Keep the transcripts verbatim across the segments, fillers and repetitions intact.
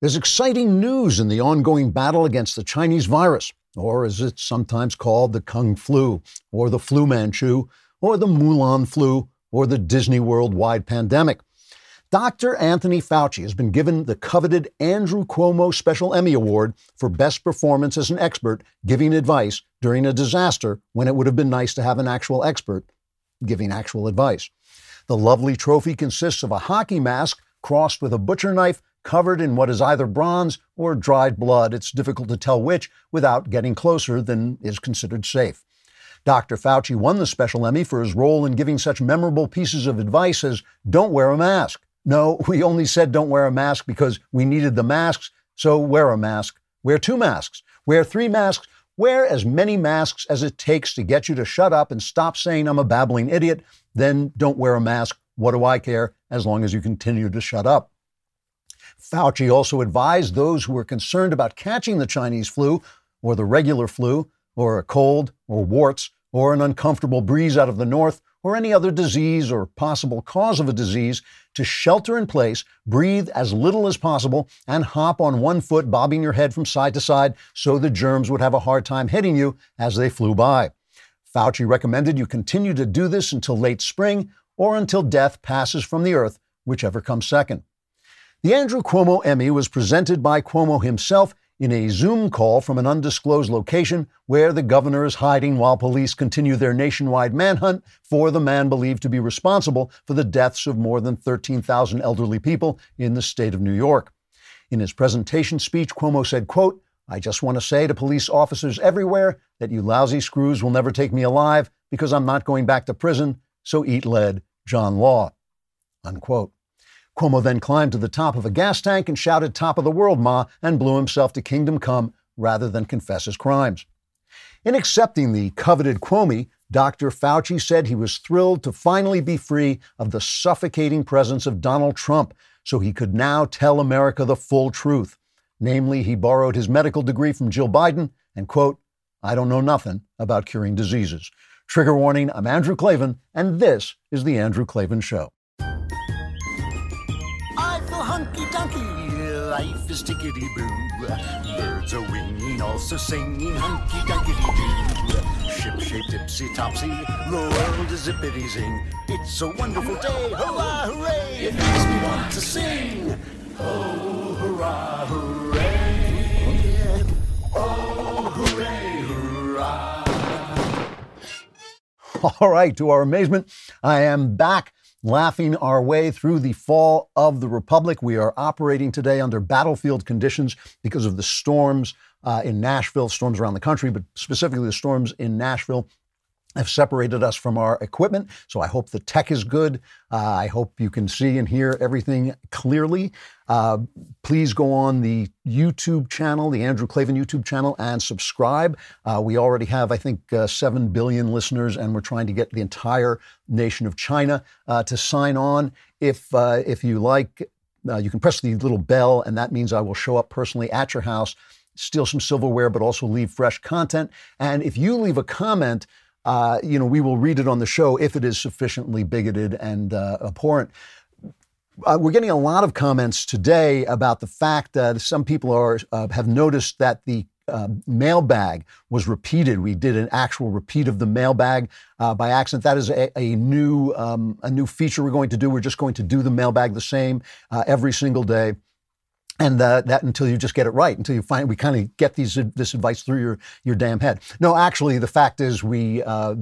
There's exciting news in the ongoing battle against the Chinese virus, or as it's sometimes called, the Kung Flu, or the Flu Manchu, or the Mulan Flu, or the Disney World-wide pandemic. Doctor Anthony Fauci has been given the coveted Andrew Cuomo Special Emmy Award for best performance as an expert giving advice during a disaster when it would have been nice to have an actual expert giving actual advice. The lovely trophy consists of a hockey mask crossed with a butcher knife covered in what is either bronze or dried blood. It's difficult to tell which without getting closer than is considered safe. Doctor Fauci won the Special Emmy for his role in giving such memorable pieces of advice as "Don't wear a mask." No, we only said don't wear a mask because we needed the masks, so wear a mask. Wear two masks. Wear three masks. Wear as many masks as it takes to get you to shut up and stop saying I'm a babbling idiot. Then don't wear a mask. What do I care? As long as you continue to shut up. Fauci also advised those who were concerned about catching the Chinese flu or the regular flu or a cold or warts or an uncomfortable breeze out of the north or any other disease or possible cause of a disease, to shelter in place, breathe as little as possible, and hop on one foot, bobbing your head from side to side so the germs would have a hard time hitting you as they flew by. Fauci recommended you continue to do this until late spring or until death passes from the earth, whichever comes second. The Andrew Cuomo Emmy was presented by Cuomo himself in a Zoom call from an undisclosed location where the governor is hiding while police continue their nationwide manhunt for the man believed to be responsible for the deaths of more than thirteen thousand elderly people in the state of New York. In his presentation speech, Cuomo said, quote, "I just want to say to police officers everywhere that you lousy screws will never take me alive because I'm not going back to prison, so eat lead, John Law," unquote. Cuomo then climbed to the top of a gas tank and shouted "Top of the world, ma," and blew himself to kingdom come rather than confess his crimes. In accepting the coveted Cuomo, Doctor Fauci said he was thrilled to finally be free of the suffocating presence of Donald Trump, so he could now tell America the full truth. Namely, he borrowed his medical degree from Jill Biden and, quote, "I don't know nothing about curing diseases." Trigger warning, I'm Andrew Klavan, and this is The Andrew Klavan Show. Life is tickety-boo, birds are winging, also singing hunky-dunky-doo. Ship-shaped, ipsy-topsy, the world is zippity-zing. It's a wonderful day, hurrah, hooray! It makes me want to sing. Oh, hurrah, hooray! Oh, hooray, hurrah! All right, to our amazement, I am back. Laughing our way through the fall of the Republic. We are operating today under battlefield conditions because of the storms uh, in Nashville, storms around the country, but specifically the storms in Nashville have separated us from our equipment. So I hope the tech is good. Uh, I hope you can see and hear everything clearly. Uh, please go on the YouTube channel, the Andrew Klavan YouTube channel, and subscribe. Uh, we already have, I think, uh, seven billion listeners, and we're trying to get the entire nation of China uh, to sign on. If uh, if you like, uh, you can press the little bell, and that means I will show up personally at your house, steal some silverware, but also leave fresh content. And if you leave a comment, Uh, you know, we will read it on the show if it is sufficiently bigoted and uh, abhorrent. Uh, we're getting a lot of comments today about the fact that some people are uh, have noticed that the uh, mailbag was repeated. We did an actual repeat of the mailbag uh, by accident. That is a, a new um, a new feature we're going to do. We're just going to do the mailbag the same uh, every single day. And uh, that until you just get it right, until you find we kind of get these this advice through your your damn head. No, actually, the fact is we uh,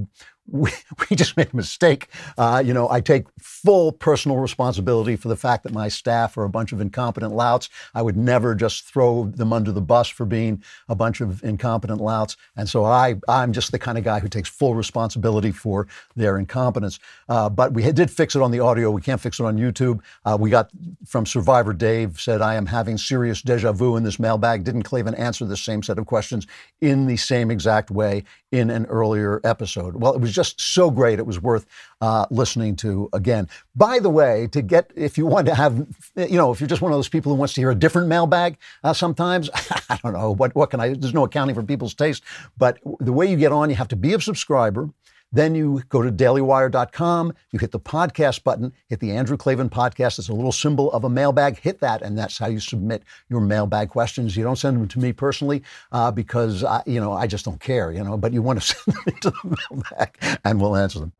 we, we just made a mistake. Uh, you know, I take full personal responsibility for the fact that my staff are a bunch of incompetent louts. I would never just throw them under the bus for being a bunch of incompetent louts. And so I I'm just the kind of guy who takes full responsibility for their incompetence. Uh, but we did fix it on the audio. We can't fix it on YouTube. Uh, we got from Survivor Dave said, "I am having serious deja vu in this mailbag. Didn't Klavan answer the same set of questions in the same exact way in an earlier episode?" Well, it was just so great. It was worth uh, listening to again. By the way, to get, if you want to have, you know, if you're just one of those people who wants to hear a different mailbag uh, sometimes, I don't know, what, what can I, there's no accounting for people's taste, but the way you get on, you have to be a subscriber. Then you go to daily wire dot com, you hit the podcast button, hit the Andrew Klavan podcast. It's a little symbol of a mailbag. Hit that, and that's how you submit your mailbag questions. You don't send them to me personally uh, because, I, you know, I just don't care, you know, but you want to send them to the mailbag and we'll answer them.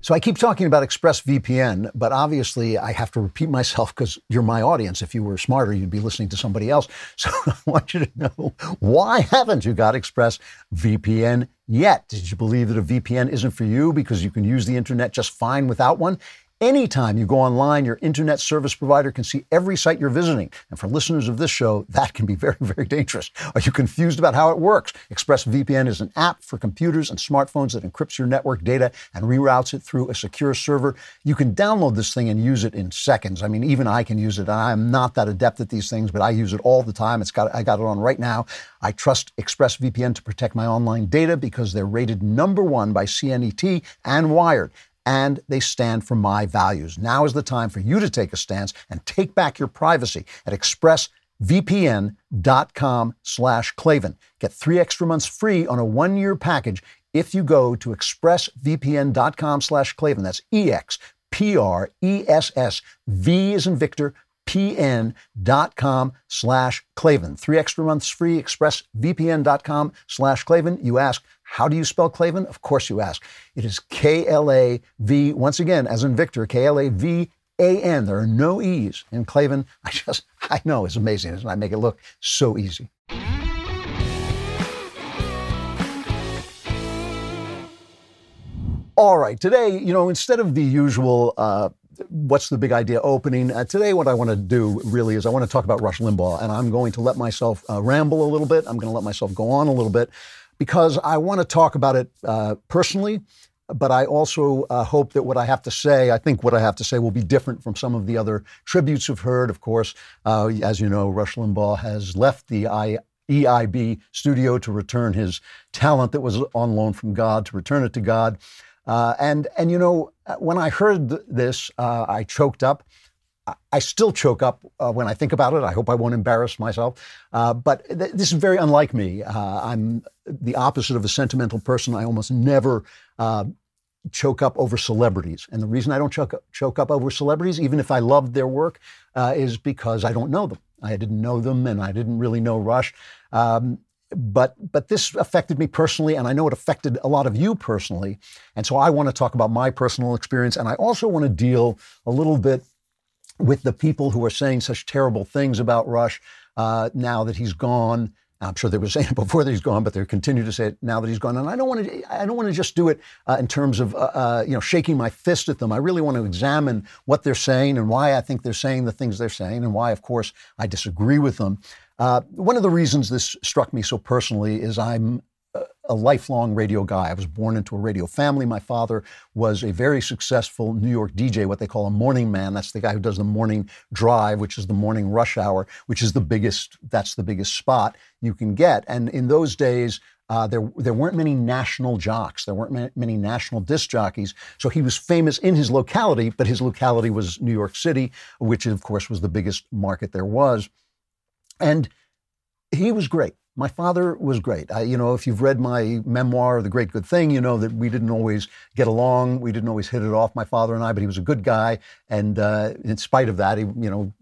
So I keep talking about ExpressVPN, but obviously I have to repeat myself because you're my audience. If you were smarter, you'd be listening to somebody else. So I want you to know, why haven't you got ExpressVPN yet? Did you believe that a V P N isn't for you because you can use the internet just fine without one? Anytime you go online, your internet service provider can see every site you're visiting. And for listeners of this show, that can be very, very dangerous. Are you confused about how it works? ExpressVPN is an app for computers and smartphones that encrypts your network data and reroutes it through a secure server. You can download this thing and use it in seconds. I mean, even I can use it. I'm not that adept at these things, but I use it all the time. It's got I got it on right now. I trust ExpressVPN to protect my online data because they're rated number one by C N E T and Wired. And they stand for my values. Now is the time for you to take a stance and take back your privacy at expressvpn.com slash Klavan. Get three extra months free on a one-year package if you go to expressvpn.com slash Klavan. That's E X P R E S S V as in Victor, P N dot com slash Klavan. Three extra months free, expressvpn.com slash Klavan. You ask, how do you spell Klavan? Of course you ask. It is K L A V, once again, as in Victor, K L A V A N. There are no E's in Klavan. I just, I know, it's amazing, isn't it? I make it look so easy. All right, today, you know, instead of the usual uh, what's the big idea opening? Uh, today, what I want to do really is I want to talk about Rush Limbaugh, and I'm going to let myself uh, ramble a little bit. I'm going to let myself go on a little bit because I want to talk about it uh, personally, but I also uh, hope that what I have to say, I think what I have to say will be different from some of the other tributes you've heard. Of course, uh, as you know, Rush Limbaugh has left the I- E I B studio to return his talent that was on loan from God, to return it to God. Uh, and, and you know, when I heard th- this, uh, I choked up. I, I still choke up uh, when I think about it. I hope I won't embarrass myself. Uh, but th- this is very unlike me. Uh, I'm the opposite of a sentimental person. I almost never uh, choke up over celebrities. And the reason I don't choke up, choke up over celebrities, even if I loved their work, uh, is because I don't know them. I didn't know them, and I didn't really know Rush. Um, But but this affected me personally, and I know it affected a lot of you personally. And so I want to talk about my personal experience. And I also want to deal a little bit with the people who are saying such terrible things about Rush uh, now that he's gone. I'm sure they were saying it before that he's gone, but they continue to say it now that he's gone. And I don't want to I don't want to just do it uh, in terms of, uh, uh, you know, shaking my fist at them. I really want to examine what they're saying and why I think they're saying the things they're saying and why, of course, I disagree with them. Uh, one of the reasons this struck me so personally is I'm a, a lifelong radio guy. I was born into a radio family. My father was a very successful New York D J, what they call a morning man. That's the guy who does the morning drive, which is the morning rush hour, which is the biggest, that's the biggest spot you can get. And in those days, Uh, there there weren't many national jocks. There weren't ma- many national disc jockeys. So he was famous in his locality, but his locality was New York City, which of course was the biggest market there was. And he was great. My father was great. I, you know, if you've read my memoir, The Great Good Thing, you know that we didn't always get along. We didn't always hit it off, my father and I, but he was a good guy. And uh, in spite of that, he, you know,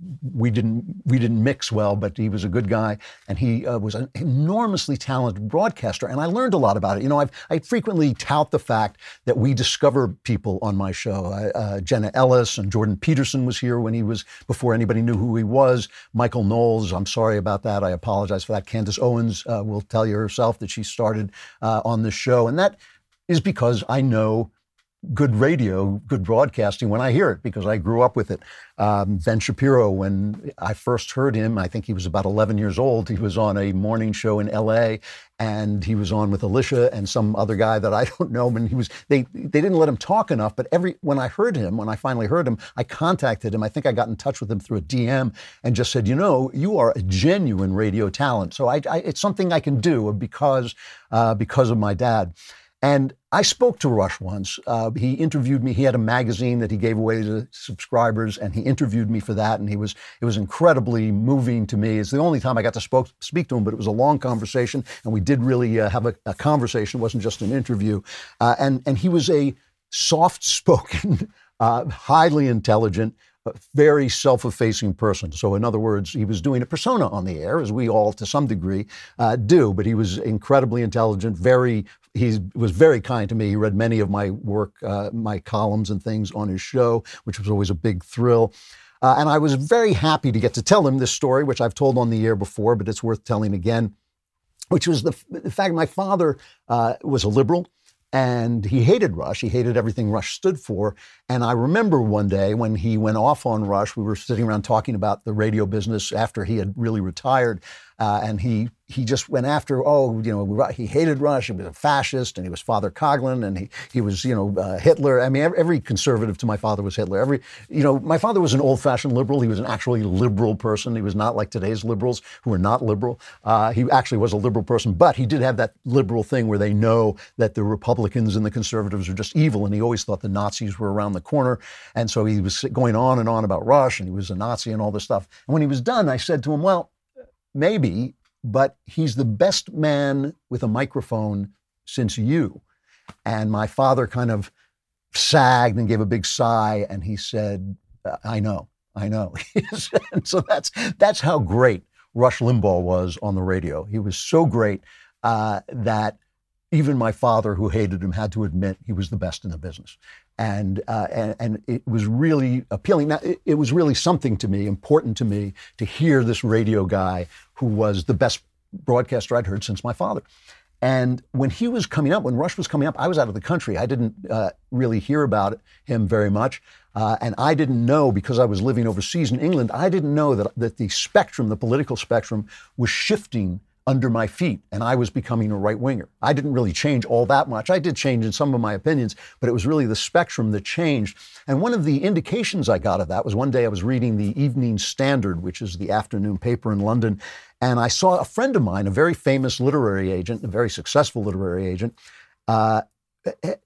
we didn't we didn't mix well, but he was a good guy. And he uh, was an enormously talented broadcaster. And I learned a lot about it. You know, I've, I frequently tout the fact that we discover people on my show. Uh, uh, Jenna Ellis and Jordan Peterson was here when he was, before anybody knew who he was. Michael Knowles, I'm sorry about that. I apologize for that. Candace Owens Uh, will tell you herself that she started uh, on this show. And that is because I know good radio, good broadcasting when I hear it, because I grew up with it. Um, Ben Shapiro, when I first heard him, I think he was about eleven years old. He was on a morning show in L A, and he was on with Alicia and some other guy that I don't know. And he was they they didn't let him talk enough. But every when I heard him, when I finally heard him, I contacted him. I think I got in touch with him through a D M and just said, you know, you are a genuine radio talent. So I, I, it's something I can do because uh, because of my dad. And I spoke to Rush once. Uh, he interviewed me. He had a magazine that he gave away to subscribers, and he interviewed me for that. And he was it was incredibly moving to me. It's the only time I got to spoke, speak to him, but it was a long conversation, and we did really uh, have a, a conversation. It wasn't just an interview. Uh, and and he was a soft-spoken, uh, highly intelligent, very self-effacing person. So in other words, he was doing a persona on the air, as we all to some degree uh, do, but he was incredibly intelligent, very, he was very kind to me. He read many of my work, uh, my columns and things on his show, which was always a big thrill. Uh, and I was very happy to get to tell him this story, which I've told on the air before, but it's worth telling again, which was the, f- the fact my father uh, was a liberal. And he hated Rush. He hated everything Rush stood for. And I remember one day when he went off on Rush, we were sitting around talking about the radio business after he had really retired. Uh, and he he just went after, oh, you know, he hated Rush. He was a fascist, and he was Father Coughlin, and he he was, you know, uh, Hitler. I mean, every, every conservative to my father was Hitler. Every, you know, my father was an old-fashioned liberal. He was an actually liberal person. He was not like today's liberals who are not liberal. Uh, he actually was a liberal person, but he did have that liberal thing where they know that the Republicans and the conservatives are just evil, and he always thought the Nazis were around the corner. And so he was going on and on about Rush, and he was a Nazi and all this stuff. And when he was done, I said to him, well, maybe, but he's the best man with a microphone since you. And my father kind of sagged and gave a big sigh, and he said, I know, I know. And so that's that's how great Rush Limbaugh was on the radio. He was so great uh, that even my father, who hated him, had to admit he was the best in the business. And uh, and, and it was really appealing. Now, it, it was really something to me, important to me, to hear this radio guy who was the best broadcaster I'd heard since my father. And when he was coming up, when Rush was coming up, I was out of the country. I didn't uh, really hear about him very much. Uh, and I didn't know, because I was living overseas in England, I didn't know that, that the spectrum, the political spectrum, was shifting under my feet, and I was becoming a right-winger. I didn't really change all that much. I did change in some of my opinions, but it was really the spectrum that changed. And one of the indications I got of that was one day I was reading the Evening Standard, which is the afternoon paper in London, and I saw a friend of mine, a very famous literary agent, a very successful literary agent, uh,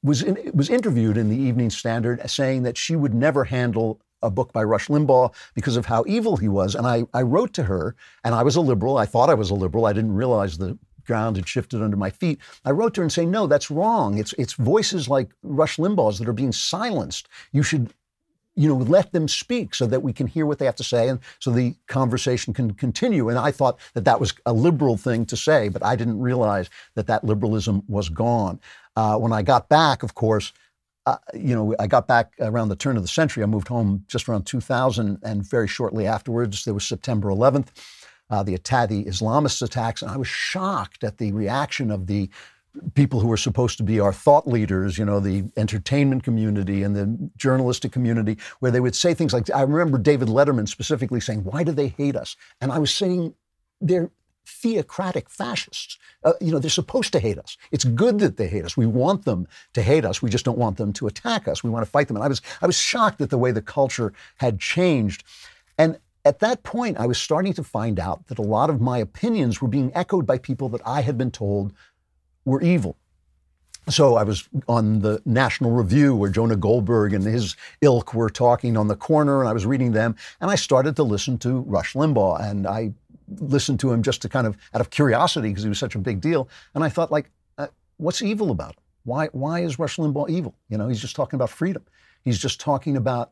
was in, was interviewed in the Evening Standard saying that she would never handle a book by Rush Limbaugh because of how evil he was. And I, I wrote to her, and I was a liberal. I thought I was a liberal. I didn't realize the ground had shifted under my feet. I wrote to her and saying, no, that's wrong. It's it's voices like Rush Limbaugh's that are being silenced. You should, you know, let them speak so that we can hear what they have to say and so the conversation can continue. And I thought that that was a liberal thing to say, but I didn't realize that that liberalism was gone. Uh, when I got back, of course, Uh, you know, I got back around the turn of the century. I moved home just around two thousand, and very shortly afterwards, there was September eleventh, uh, the, attack, the Islamist attacks, and I was shocked at the reaction of the people who were supposed to be our thought leaders, you know, the entertainment community and the journalistic community, where they would say things like, I remember David Letterman specifically saying, why do they hate us? And I was saying, they're theocratic fascists. Uh, you know, they're supposed to hate us. It's good that they hate us. We want them to hate us. We just don't want them to attack us. We want to fight them. And I was I was shocked at the way the culture had changed. And at that point, I was starting to find out that a lot of my opinions were being echoed by people that I had been told were evil. So I was on the National Review where Jonah Goldberg and his ilk were talking on the corner, and I was reading them, and I started to listen to Rush Limbaugh, and I listened to him just to kind of out of curiosity because he was such a big deal. And I thought, like, uh, what's evil about him? Why why is Rush Limbaugh evil? You know, he's just talking about freedom. He's just talking about,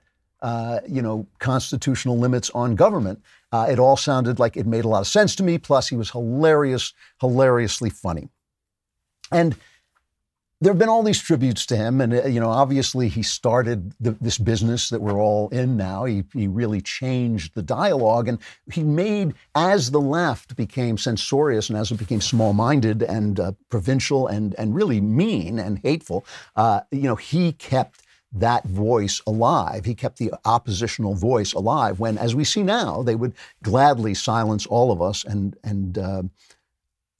uh, you know, constitutional limits on government. Uh, it all sounded like it made a lot of sense to me. Plus, he was hilarious, hilariously funny. And there have been all these tributes to him. And, uh, you know, obviously he started the, this business that we're all in now. He, he really changed the dialogue. And he made, as the left became censorious and as it became small-minded and uh, provincial and, and really mean and hateful, uh, you know, he kept that voice alive. He kept the oppositional voice alive when, as we see now, they would gladly silence all of us and, and, uh,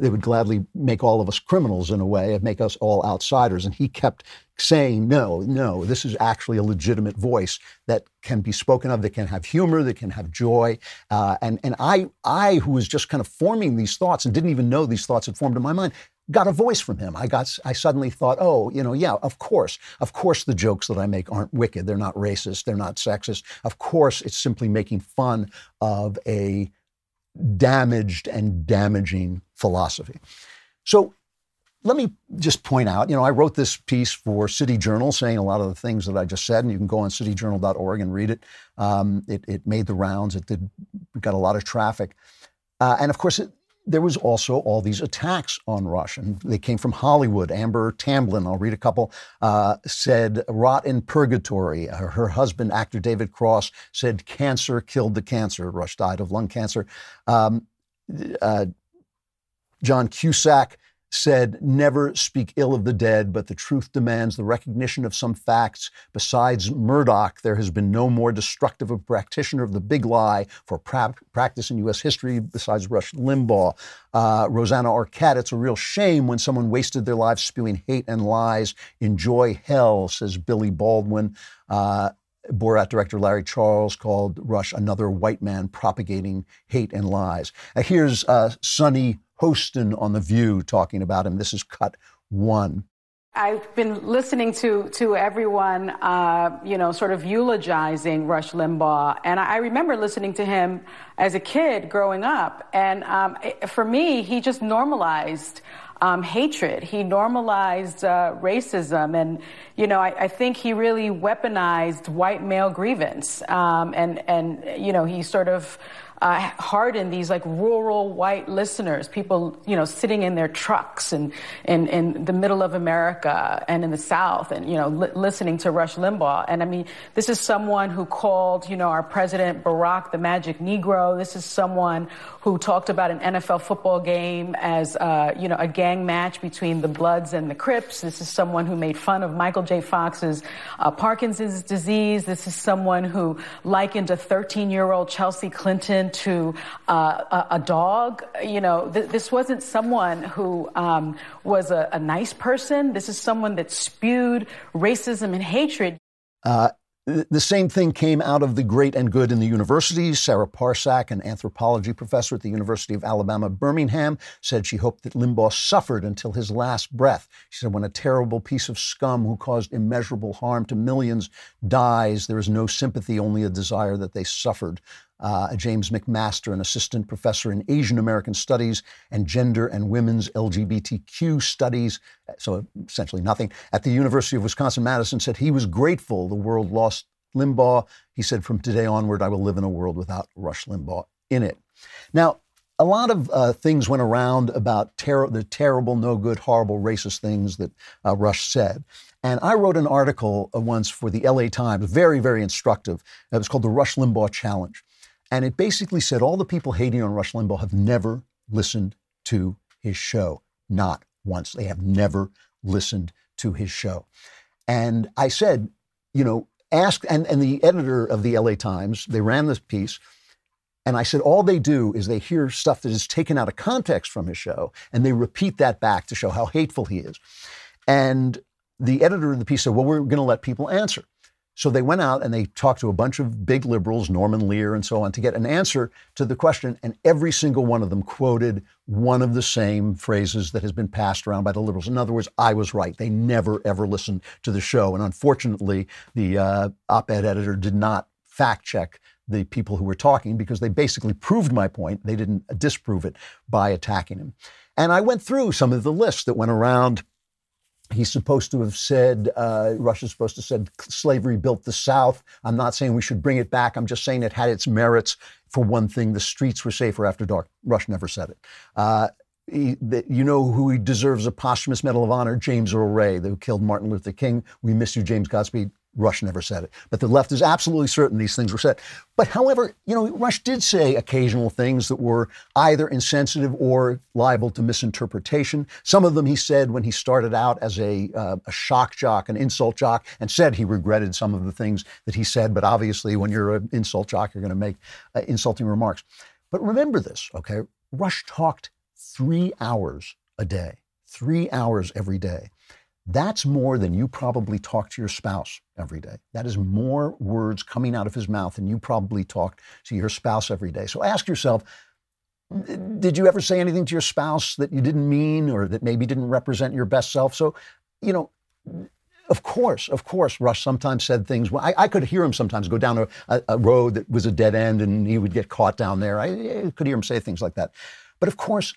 they would gladly make all of us criminals in a way and make us all outsiders. And he kept saying, no, no, this is actually a legitimate voice that can be spoken of, that can have humor, that can have joy. Uh, and and I, I, who was just kind of forming these thoughts and didn't even know these thoughts had formed in my mind, got a voice from him. I got, I suddenly thought, oh, you know, yeah, of course. Of course the jokes that I make aren't wicked. They're not racist. They're not sexist. Of course it's simply making fun of a damaged and damaging philosophy. So let me just point out, you know, I wrote this piece for City Journal saying a lot of the things that I just said, and you can go on city journal dot org and read it. Um, it, it made the rounds. It did, got a lot of traffic. Uh, and of course, it, there was also all these attacks on Rush, and they came from Hollywood. Amber Tamblyn, I'll read a couple, uh, said, rot in purgatory. Her, her husband, actor David Cross, said, cancer killed the cancer. Rush died of lung cancer. Um, uh, John Cusack said, never speak ill of the dead, but the truth demands the recognition of some facts. Besides Murdoch, there has been no more destructive a practitioner of the big lie for pra- practice in U S history besides Rush Limbaugh. Uh, Rosanna Arquette, it's a real shame when someone wasted their lives spewing hate and lies. Enjoy hell, says Billy Baldwin. Uh, Borat director Larry Charles called Rush another white man propagating hate and lies. Uh, here's uh, Sonny Hostin on The View talking about him. This is cut one. I've been listening to to everyone, uh, you know, sort of eulogizing Rush Limbaugh. And I remember listening to him as a kid growing up. And um, it, for me, he just normalized um, hatred. He normalized uh, racism. And, you know, I, I think he really weaponized white male grievance. Um, and, and, you know, he sort of Uh, harden these like rural white listeners, people, you know, sitting in their trucks and in, in the middle of America and in the South and, you know, li- listening to Rush Limbaugh. And I mean, this is someone who called, you know, our president Barack the Magic Negro. This is someone who talked about an N F L football game as, uh, you know, a gang match between the Bloods and the Crips. This is someone who made fun of Michael J. Fox's uh, Parkinson's disease. This is someone who likened a thirteen-year-old Chelsea Clinton to uh, a, a dog. You know, th- this wasn't someone who um, was a, a nice person. This is someone that spewed racism and hatred. Uh, th- the same thing came out of the great and good in the universities. Sarah Parsak, an anthropology professor at the University of Alabama, Birmingham, said she hoped that Limbaugh suffered until his last breath. She said, when a terrible piece of scum who caused immeasurable harm to millions dies, there is no sympathy, only a desire that they suffered. Uh, James McMaster, an assistant professor in Asian American Studies and Gender and Women's L G B T Q Studies, so essentially nothing, at the University of Wisconsin-Madison, said he was grateful the world lost Limbaugh. He said, from today onward, I will live in a world without Rush Limbaugh in it. Now, a lot of uh, things went around about ter- the terrible, no good, horrible, racist things that uh, Rush said. And I wrote an article once for the L A Times, very, very instructive. It was called The Rush Limbaugh Challenge. And it basically said all the people hating on Rush Limbaugh have never listened to his show. Not once. They have never listened to his show. And I said, you know, ask, and, and the editor of the L A Times, they ran this piece, and I said, all they do is they hear stuff that is taken out of context from his show, and they repeat that back to show how hateful he is. And the editor of the piece said, well, we're going to let people answer. So they went out and they talked to a bunch of big liberals, Norman Lear and so on, to get an answer to the question. And every single one of them quoted one of the same phrases that has been passed around by the liberals. In other words, I was right. They never, ever listened to the show. And unfortunately, the uh, op-ed editor did not fact check the people who were talking because they basically proved my point. They didn't disprove it by attacking him. And I went through some of the lists that went around. He's supposed to have said, uh, Russia's supposed to have said, slavery built the South. I'm not saying we should bring it back. I'm just saying it had its merits. For one thing, the streets were safer after dark. Rush never said it. Uh, he, the, you know who he deserves a posthumous Medal of Honor? James Earl Ray, who killed Martin Luther King. We miss you, James Godspeed. Rush never said it. But the left is absolutely certain these things were said. But however, you know, Rush did say occasional things that were either insensitive or liable to misinterpretation. Some of them he said when he started out as a, uh, a shock jock, an insult jock, and said he regretted some of the things that he said. But obviously, when you're an insult jock, you're going to make uh, insulting remarks. But remember this, okay? Rush talked three hours a day, three hours every day. That's more than you probably talk to your spouse every day. That is more words coming out of his mouth than you probably talk to your spouse every day. So ask yourself, Did you ever say anything to your spouse that you didn't mean or that maybe didn't represent your best self? So, you know, of course, of course, Rush sometimes said things. I, I could hear him sometimes go down a, a, a road that was a dead end and he would get caught down there. I, I could hear him say things like that. But of course,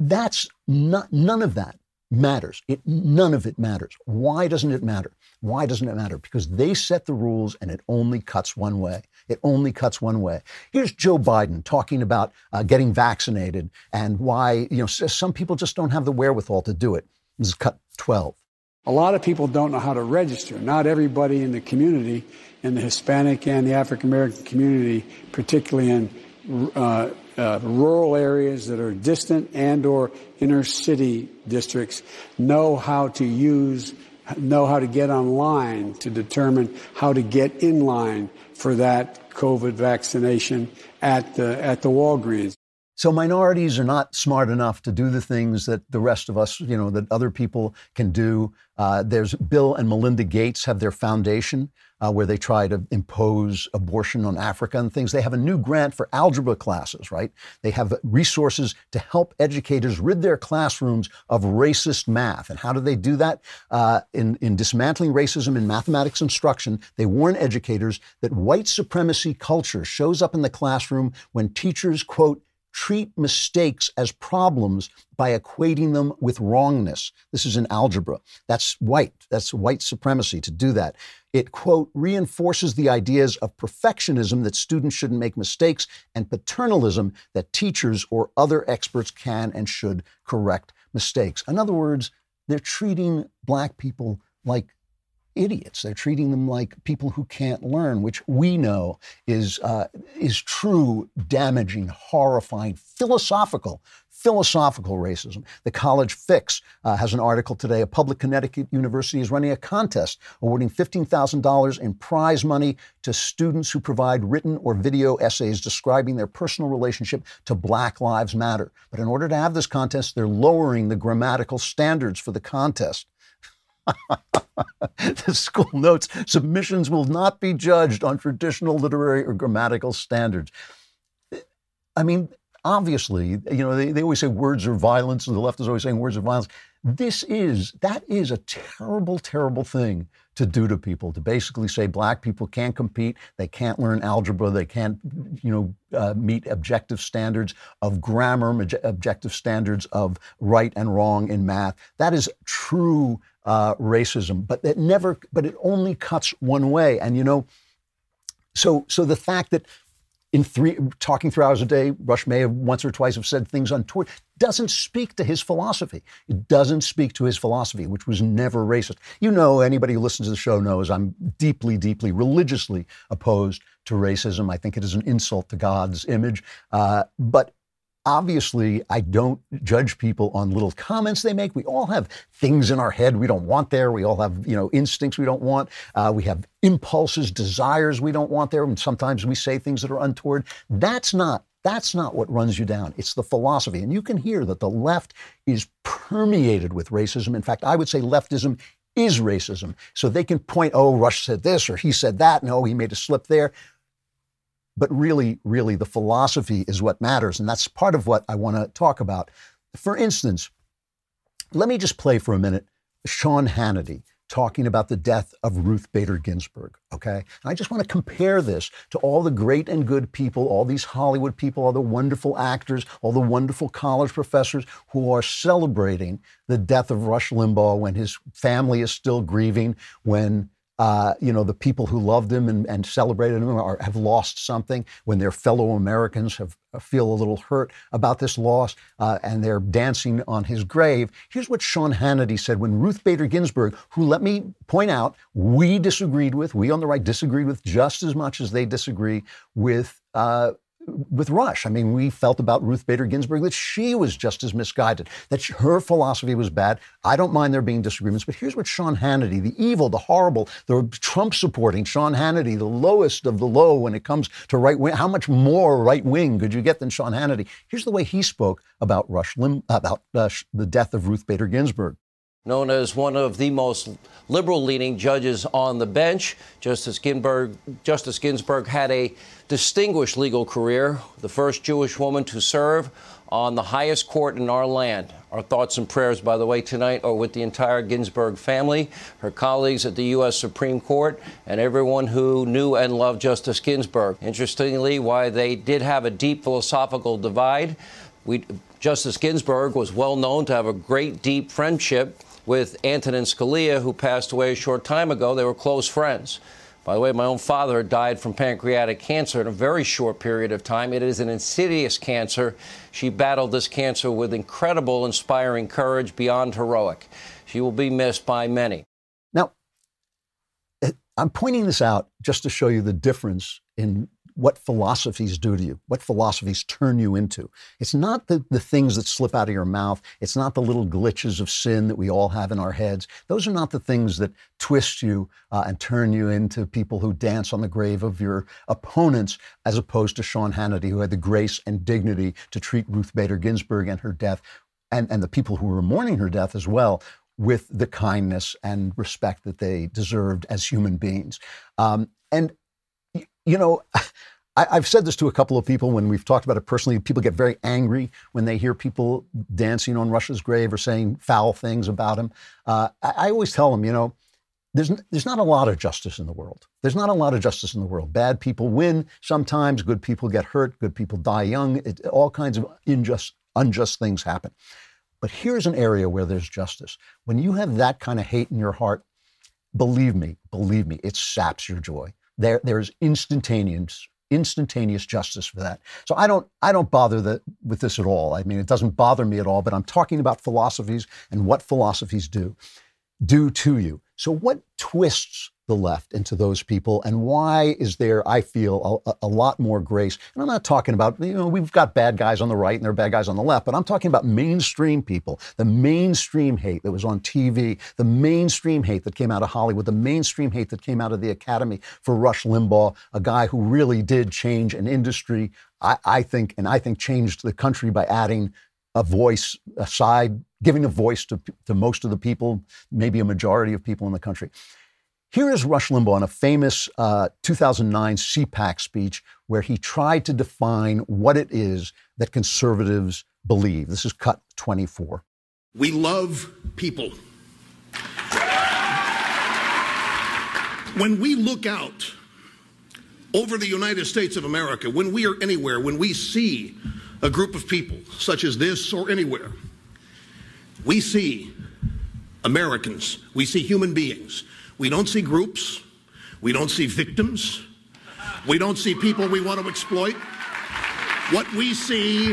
that's not, none of that matters. It, none of it matters. Why doesn't it matter? Why doesn't it matter? Because they set the rules and it only cuts one way. It only cuts one way. Here's Joe Biden talking about uh, getting vaccinated and why, you know, some people just don't have the wherewithal to do it. This is cut twelve. A lot of people don't know how to register. Not everybody in the community, in the Hispanic and the African-American community, particularly in uh, Uh, rural areas that are distant and or inner city districts know how to use, know how to get online to determine how to get in line for that COVID vaccination at the, at the Walgreens. So minorities are not smart enough to do the things that the rest of us, you know, that other people can do. Uh, there's Bill and Melinda Gates have their foundation uh, where they try to impose abortion on Africa and things. They have a new grant for algebra classes, right? They have resources to help educators rid their classrooms of racist math. And how do they do that? Uh, in, in dismantling racism in mathematics instruction, they warn educators that white supremacy culture shows up in the classroom when teachers, quote, treat mistakes as problems by equating them with wrongness. This is in algebra. That's white. That's white supremacy to do that. It, quote, reinforces the ideas of perfectionism that students shouldn't make mistakes and paternalism that teachers or other experts can and should correct mistakes. In other words, they're treating black people like idiots. They're treating them like people who can't learn, which we know is uh, is true, damaging, horrifying, philosophical, philosophical racism. The College Fix uh, has an article today. A public Connecticut university is running a contest awarding fifteen thousand dollars in prize money to students who provide written or video essays describing their personal relationship to Black Lives Matter. But in order to have this contest, they're lowering the grammatical standards for the contest. The school notes submissions will not be judged on traditional literary or grammatical standards. I mean, obviously, you know, they, they always say words are violence, and the left is always saying words are violence. This is, that is a terrible, terrible thing to do to people, to basically say black people can't compete, they can't learn algebra, they can't, you know, uh, meet objective standards of grammar, obje- objective standards of right and wrong in math. That is true Uh, racism, but it never, but it only cuts one way. And, you know, so, so the fact that in three, talking three hours a day, Rush may have once or twice have said things on Twitter, doesn't speak to his philosophy. It doesn't speak to his philosophy, which was never racist. You know, anybody who listens to the show knows I'm deeply, deeply religiously opposed to racism. I think it is an insult to God's image. Uh, but Obviously, I don't judge people on little comments they make. We all have things in our head we don't want there. We all have, you know, instincts we don't want. Uh, we have impulses, desires we don't want there. And sometimes we say things that are untoward. That's not, that's not what runs you down. It's the philosophy. And you can hear that the left is permeated with racism. In fact, I would say leftism is racism. So they can point, oh, Rush said this, or he said that, and oh, he made a slip there. But really, really, the philosophy is what matters. And that's part of what I want to talk about. For instance, let me just play for a minute Sean Hannity talking about the death of Ruth Bader Ginsburg, okay? And I just want to compare this to all the great and good people, all these Hollywood people, all the wonderful actors, all the wonderful college professors who are celebrating the death of Rush Limbaugh when his family is still grieving, when Uh, you know, the people who loved him and, and celebrated him are, have lost something, when their fellow Americans have feel a little hurt about this loss uh, and they're dancing on his grave. Here's what Sean Hannity said when Ruth Bader Ginsburg, who, let me point out, we disagreed with, we on the right disagreed with just as much as they disagree with uh with Rush. I mean, we felt about Ruth Bader Ginsburg that she was just as misguided, that her philosophy was bad. I don't mind there being disagreements, but here's what Sean Hannity, the evil, the horrible, the Trump supporting Sean Hannity, the lowest of the low when it comes to right wing. How much more right wing could you get than Sean Hannity? Here's the way he spoke about Rush Lim, about uh, the death of Ruth Bader Ginsburg. Known as one of the most liberal-leaning judges on the bench, Justice Ginsburg, Justice Ginsburg had a distinguished legal career, the first Jewish woman to serve on the highest court in our land. Our thoughts and prayers, by the way, tonight are with the entire Ginsburg family, her colleagues at the U S Supreme Court, and everyone who knew and loved Justice Ginsburg. Interestingly, while they did have a deep philosophical divide, we, Justice Ginsburg was well known to have a great, deep friendship with Antonin Scalia, who passed away a short time ago. They were close friends. By the way, my own father died from pancreatic cancer in a very short period of time. It is an insidious cancer. She battled this cancer with incredible, inspiring courage, beyond heroic. She will be missed by many. Now, I'm pointing this out just to show you the difference in what philosophies do to you, what philosophies turn you into. It's not the, the things that slip out of your mouth. It's not the little glitches of sin that we all have in our heads. Those are not the things that twist you uh, and turn you into people who dance on the grave of your opponents, as opposed to Sean Hannity, who had the grace and dignity to treat Ruth Bader Ginsburg and her death, and, and the people who were mourning her death as well, with the kindness and respect that they deserved as human beings. Um, and You know, I, I've said this to a couple of people when we've talked about it personally. People get very angry when they hear people dancing on Rush's grave or saying foul things about him. Uh, I, I always tell them, you know, there's there's not a lot of justice in the world. There's not a lot of justice in the world. Bad people win sometimes. Good people get hurt. Good people die young. It, all kinds of unjust, unjust things happen. But here's an area where there's justice. When you have that kind of hate in your heart, believe me, believe me, it saps your joy. There, there's instantaneous, instantaneous justice for that. So I don't, I don't bother the, with this at all. I mean, it doesn't bother me at all. But I'm talking about philosophies and what philosophies do, do to you. So what twists the left into those people, and why is there, I feel, a, a lot more grace? And I'm not talking about, you know, we've got bad guys on the right and there are bad guys on the left, but I'm talking about mainstream people, the mainstream hate that was on T V, the mainstream hate that came out of Hollywood, the mainstream hate that came out of the Academy for Rush Limbaugh, a guy who really did change an industry, I, I think, and I think changed the country by adding a voice, a side, giving a voice to, to most of the people, maybe a majority of people in the country. Here is Rush Limbaugh in a famous uh, two thousand nine CPAC speech where he tried to define what it is that conservatives believe. This is cut twenty-four. We love people. When we look out over the United States of America, when we are anywhere, when we see a group of people such as this or anywhere, we see Americans, we see human beings. We don't see groups, we don't see victims, we don't see people we want to exploit. What we see,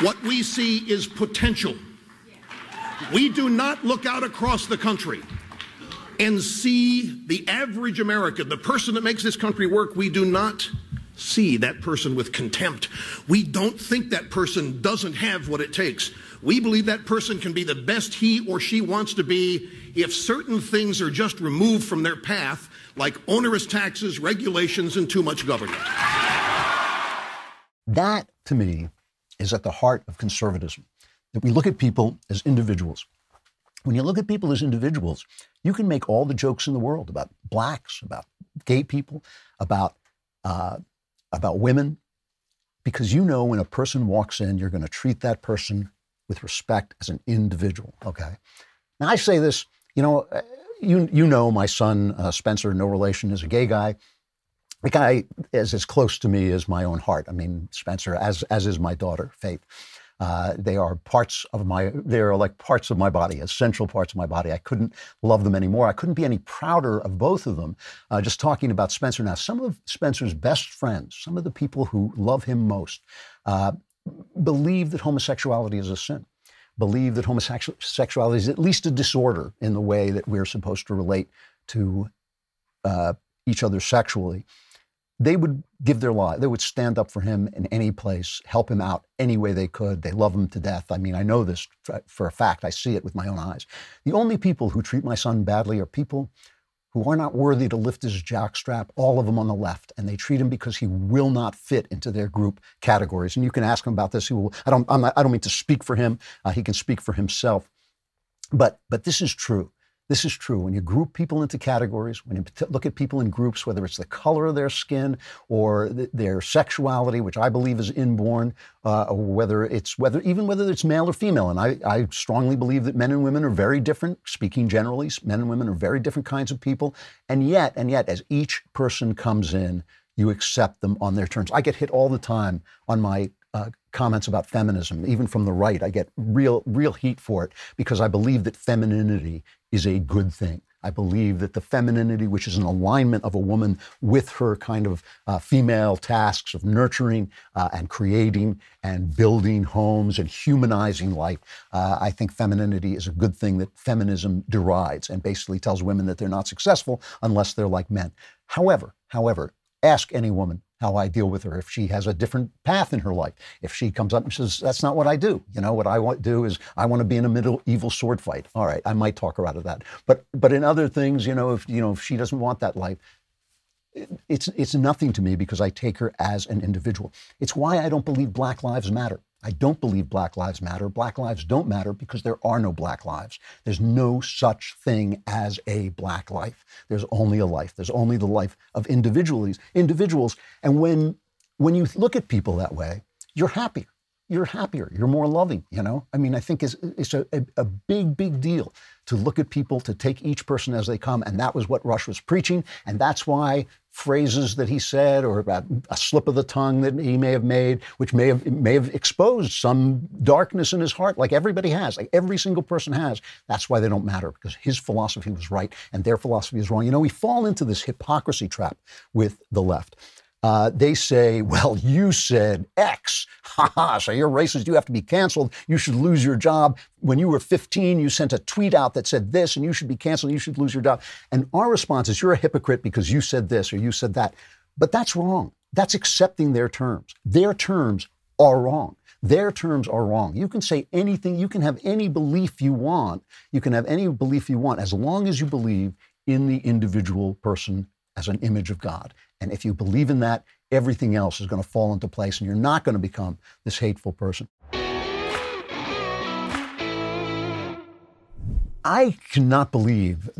what we see is potential. We do not look out across the country and see the average American, the person that makes this country work. We do not see that person with contempt. We don't think that person doesn't have what it takes. We believe that person can be the best he or she wants to be if certain things are just removed from their path, like onerous taxes, regulations, and too much government. That, to me, is at the heart of conservatism, that we look at people as individuals. When you look at people as individuals, you can make all the jokes in the world about blacks, about gay people, about, uh, about women, because you know when a person walks in, you're going to treat that person with respect as an individual, okay? Now, I say this, you know, you you know my son, uh, Spencer, no relation, is a gay guy. The guy is as close to me as my own heart. I mean, Spencer, as as is my daughter, Faith. Uh, they are parts of my, they are like parts of my body, essential parts of my body. I couldn't love them anymore. I couldn't be any prouder of both of them. Uh, just talking about Spencer now, some of Spencer's best friends, some of the people who love him most, uh, believe that homosexuality is a sin, believe that homosexuality is at least a disorder in the way that we're supposed to relate to uh, each other sexually. They would give their life. They would stand up for him in any place, help him out any way they could. They love him to death. I mean, I know this for a fact. I see it with my own eyes. The only people who treat my son badly are people who are not worthy to lift his jockstrap, all of them on the left, and they treat him because he will not fit into their group categories. And you can ask him about this. He will, I don't, I'm not, I don't mean to speak for him. Uh, he can speak for himself. But but this is true. This is true. When you group people into categories, when you look at people in groups, whether it's the color of their skin or th- their sexuality, which I believe is inborn, uh, or whether it's whether even whether it's male or female. And I, I strongly believe that men and women are very different. Speaking generally, men and women are very different kinds of people. And yet, and yet, as each person comes in, you accept them on their terms. I get hit all the time on my Uh, comments about feminism, even from the right. I get real, real heat for it because I believe that femininity is a good thing. I believe that the femininity, which is an alignment of a woman with her kind of uh, female tasks of nurturing uh, and creating and building homes and humanizing life, uh, I think femininity is a good thing that feminism derides and basically tells women that they're not successful unless they're like men. However, however, ask any woman how I deal with her if she has a different path in her life. If she comes up and says, that's not what I do. You know, what I want to do is I want to be in a medieval sword fight. All right, I might talk her out of that. But but in other things, you know, if you know if she doesn't want that life, it, it's it's nothing to me because I take her as an individual. It's why I don't believe Black Lives Matter. I don't believe Black Lives Matter. Black lives don't matter because there are no Black lives. There's no such thing as a Black life. There's only a life. There's only the life of individuals. Individuals. And when when you look at people that way, you're happier. You're happier. You're more loving. You know. I mean, I think it's it's a, a big big deal to look at people, to take each person as they come, and that was what Rush was preaching, and that's why phrases that he said or about a slip of the tongue that he may have made, which may have may have exposed some darkness in his heart, like everybody has, like every single person has. That's why they don't matter, because his philosophy was right and their philosophy is wrong. You know, we fall into this hypocrisy trap with the left. Uh, they say, well, you said X, haha, so you're racist, you have to be canceled, you should lose your job. When you were fifteen, you sent a tweet out that said this, and you should be canceled, you should lose your job. And our response is, you're a hypocrite because you said this or you said that. But that's wrong. That's accepting their terms. Their terms are wrong. Their terms are wrong. You can say anything, you can have any belief you want, you can have any belief you want, as long as you believe in the individual person as an image of God. And if you believe in that, everything else is going to fall into place and you're not going to become this hateful person. I cannot believe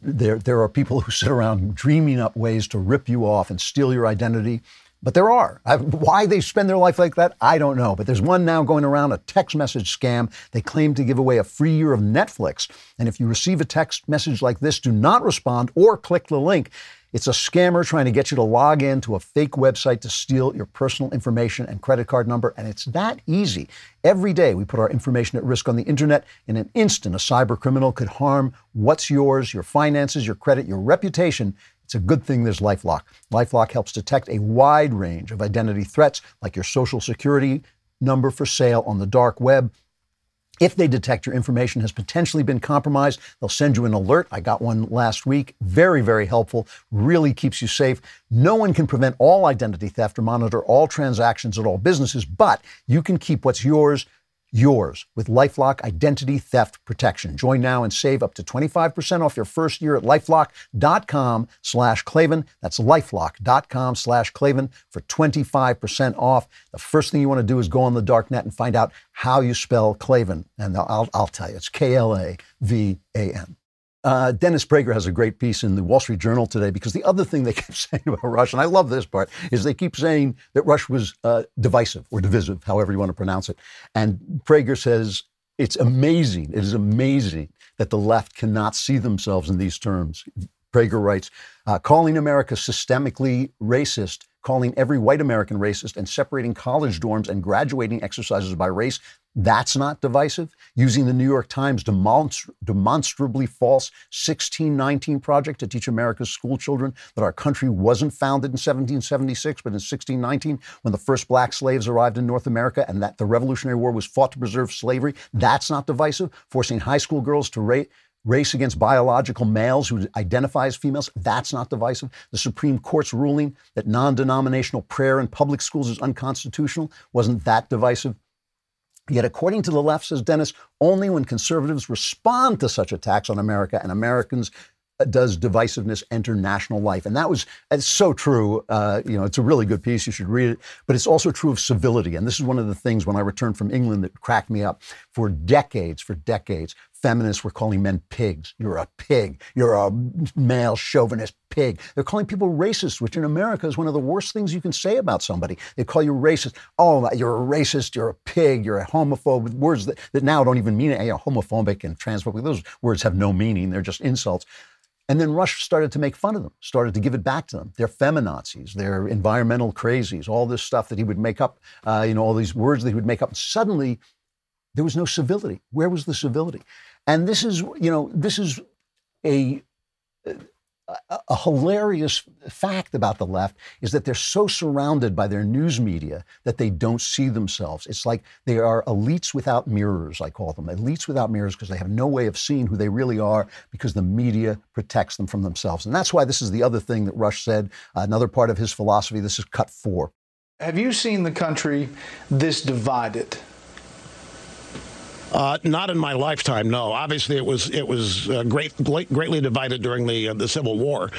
there, there are people who sit around dreaming up ways to rip you off and steal your identity. But there are. I, why they spend their life like that, I don't know. But there's one now going around, a text message scam. They claim to give away a free year of Netflix. And if you receive a text message like this, do not respond or click the link. It's a scammer trying to get you to log in to a fake website to steal your personal information and credit card number. And it's that easy. Every day we put our information at risk on the internet. In an instant, a cyber criminal could harm what's yours, your finances, your credit, your reputation. It's a good thing there's LifeLock. LifeLock helps detect a wide range of identity threats, like your social security number for sale on the dark web. If they detect your information has potentially been compromised, they'll send you an alert. I got one last week. Very, very helpful. Really keeps you safe. No one can prevent all identity theft or monitor all transactions at all businesses, but you can keep what's yours, yours with LifeLock Identity Theft Protection. Join now and save up to twenty-five percent off your first year at LifeLock.com slash Klavan. That's LifeLock.com slash Klavan for twenty-five percent off. The first thing you want to do is go on the dark net and find out how you spell Klavan. And I'll, I'll tell you, it's K L A V A N. Uh, Dennis Prager has a great piece in the Wall Street Journal today, because the other thing they keep saying about Rush, and I love this part, is they keep saying that Rush was uh, divisive or divisive, however you want to pronounce it. And Prager says, it's amazing. It is amazing that the left cannot see themselves in these terms. Prager writes, uh, calling America systemically racist, calling every white American racist, and separating college dorms and graduating exercises by race, that's not divisive. Using the New York Times demonst- demonstrably false sixteen nineteen project to teach America's school children that our country wasn't founded in seventeen seventy-six, but in sixteen nineteen, when the first black slaves arrived in North America, and that the Revolutionary War was fought to preserve slavery, that's not divisive. Forcing high school girls to rape race against biological males who identify as females, that's not divisive. The Supreme Court's ruling that non-denominational prayer in public schools is unconstitutional, wasn't that divisive? Yet according to the left, says Dennis, only when conservatives respond to such attacks on America and Americans does divisiveness enter national life. And that was it's so true. Uh, you know, it's a really good piece. You should read it. But it's also true of civility. And this is one of the things when I returned from England that cracked me up. For decades, for decades, feminists were calling men pigs. You're a pig. You're a male chauvinist pig. They're calling people racist, which in America is one of the worst things you can say about somebody. They call you racist. Oh, you're a racist. You're a pig. You're a homophobe. Words that, that now don't even mean it. You know, homophobic and transphobic. Those words have no meaning. They're just insults. And then Rush started to make fun of them, started to give it back to them. They're feminazis, they're environmental crazies, all this stuff that he would make up, uh, you know, all these words that he would make up. And suddenly, there was no civility. Where was the civility? And this is, you know, this is a, a, a hilarious fact about the left, is that they're so surrounded by their news media that they don't see themselves. It's like they are elites without mirrors, I call them. Elites without mirrors because they have no way of seeing who they really are because the media protects them from themselves. And that's why this is the other thing that Rush said, another part of his philosophy. This is cut four. Have you seen the country this divided? Uh, not in my lifetime, no. Obviously, it was it was uh, great, greatly divided during the uh, the Civil War.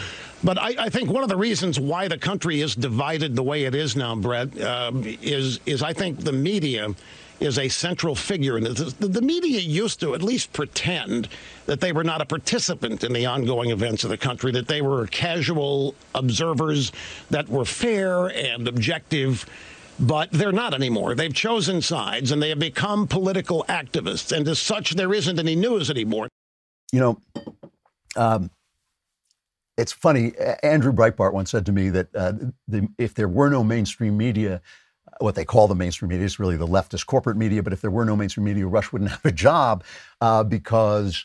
But I, I think one of the reasons why the country is divided the way it is now, Brett, uh, is is I think the media is a central figure. And the, the media used to at least pretend that they were not a participant in the ongoing events of the country, that they were casual observers that were fair and objective. But they're not anymore. They've chosen sides, and they have become political activists. And as such, there isn't any news anymore. You know, um, it's funny. Andrew Breitbart once said to me that uh, the, if there were no mainstream media, what they call the mainstream media is really the leftist corporate media. But if there were no mainstream media, Rush wouldn't have a job uh, because...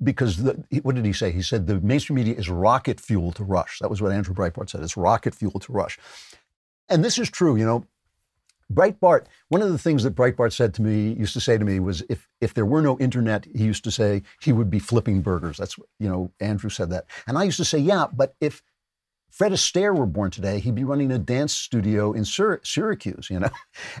Because, the, what did he say? He said the mainstream media is rocket fuel to Rush. That was what Andrew Breitbart said. It's rocket fuel to Rush. And this is true, you know, Breitbart, one of the things that Breitbart said to me, used to say to me was if if there were no internet, he used to say he would be flipping burgers. That's, you know, Andrew said that. And I used to say, yeah, but if Fred Astaire were born today, he'd be running a dance studio in Syr- Syracuse, you know.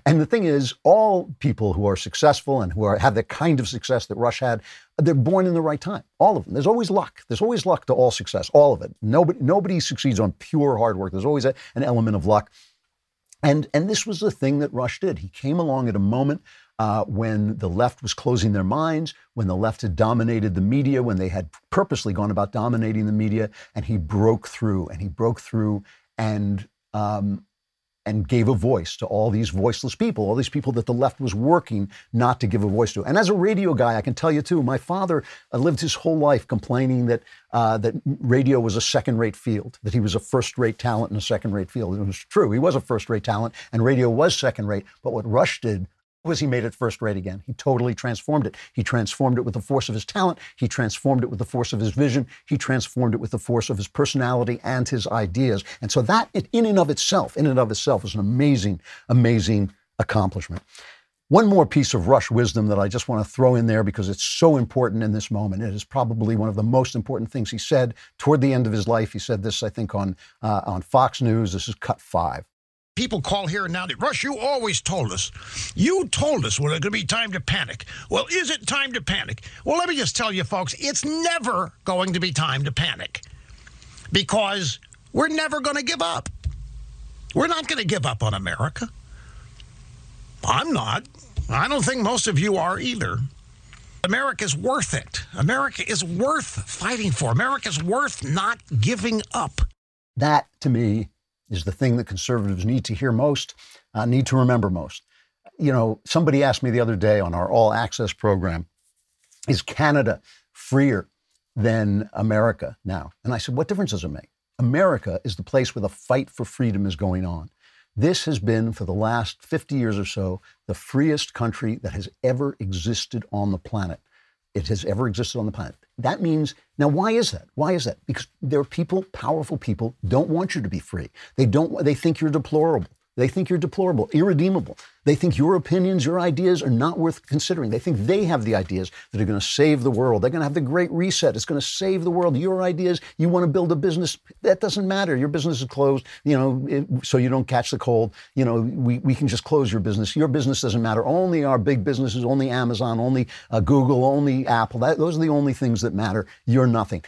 And the thing is, all people who are successful and who are have the kind of success that Rush had, they're born in the right time. All of them. There's always luck. There's always luck to all success, all of it. Nobody, nobody succeeds on pure hard work. There's always a, an element of luck. And and this was the thing that Rush did. He came along at a moment uh, when the left was closing their minds, when the left had dominated the media, when they had purposely gone about dominating the media, and he broke through, and he broke through and um, and gave a voice to all these voiceless people, all these people that the left was working not to give a voice to. And as a radio guy, I can tell you, too, my father lived his whole life complaining that uh, that radio was a second-rate field, that he was a first-rate talent in a second-rate field. It was true. He was a first-rate talent, and radio was second-rate. But what Rush did was he made it first-rate again. He totally transformed it. He transformed it with the force of his talent. He transformed it with the force of his vision. He transformed it with the force of his personality and his ideas. And so that, in and of itself, in and of itself, is an amazing, amazing accomplishment. One more piece of Rush wisdom that I just want to throw in there because it's so important in this moment. It is probably one of the most important things he said toward the end of his life. He said this, I think, on uh, on Fox News. This is cut five. People call here and now, Rush, you always told us. You told us, well, there's going to be time to panic. Well, is it time to panic? Well, let me just tell you, folks, it's never going to be time to panic because we're never going to give up. We're not going to give up on America. I'm not. I don't think most of you are either. America's worth it. America is worth fighting for. America's worth not giving up. That, to me, is the thing that conservatives need to hear most, uh, need to remember most. You know, somebody asked me the other day on our All Access program, is Canada freer than America now? And I said, what difference does it make? America is the place where the fight for freedom is going on. This has been, for the last fifty years or so, the freest country that has ever existed on the planet. It has ever existed on the planet. That means, now why is that? Why is that? Because there are people, powerful people, don't want you to be free. They don't, they think you're deplorable. They think you're deplorable, irredeemable. They think your opinions, your ideas are not worth considering. They think they have the ideas that are going to save the world. They're going to have the great reset. It's going to save the world. Your ideas, you want to build a business, that doesn't matter. Your business is closed, you know, it, so you don't catch the cold. You know, we, we can just close your business. Your business doesn't matter. Only our big businesses, only Amazon, only uh, Google, only Apple. That, those are the only things that matter. You're nothing.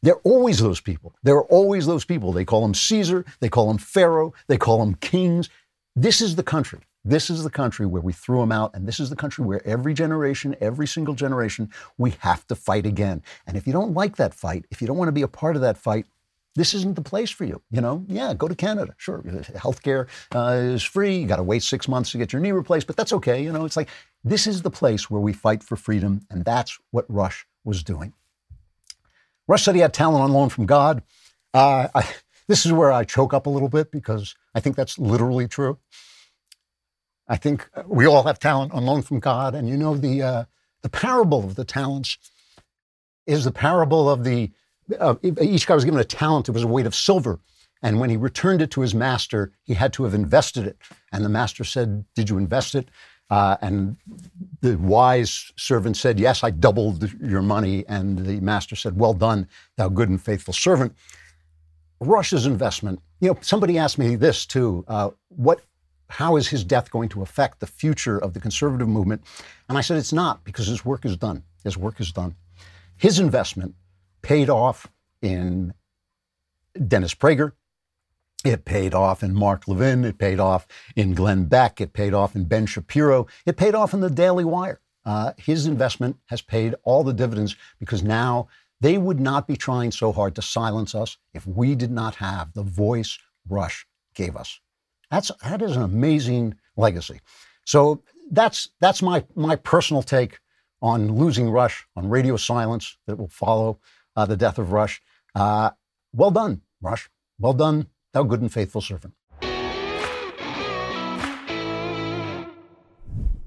They're always those people. There are always those people. They call them Caesar. They call them Pharaoh. They call them kings. This is the country. This is the country where we threw them out, and this is the country where every generation, every single generation, we have to fight again. And if you don't like that fight, if you don't want to be a part of that fight, this isn't the place for you, you know? Yeah, go to Canada, sure. Healthcare uh, is free. You got to wait six months to get your knee replaced, but that's okay. You know, it's like, this is the place where we fight for freedom, and that's what Rush was doing. Rush said he had talent on loan from God. Uh, I, this is where I choke up a little bit because I think that's literally true. I think we all have talent on loan from God, and you know the uh, the parable of the talents is the parable of the Uh, each guy was given a talent. It was a weight of silver. And when he returned it to his master, he had to have invested it. And the master said, did you invest it? Uh, and the wise servant said, yes, I doubled your money. And the master said, well done, thou good and faithful servant. Rush's investment. You know, somebody asked me this too. Uh, what, how is his death going to affect the future of the conservative movement? And I said, it's not, because his work is done. His work is done. His investment paid off in Dennis Prager. It paid off in Mark Levin. It paid off in Glenn Beck. It paid off in Ben Shapiro. It paid off in the Daily Wire. Uh, his investment has paid all the dividends, because now they would not be trying so hard to silence us if we did not have the voice Rush gave us. That's, that is an amazing legacy. So that's that's my, my personal take on losing Rush, on radio silence that will follow Uh, the death of Rush. Uh, well done, Rush. Well done, thou good and faithful servant.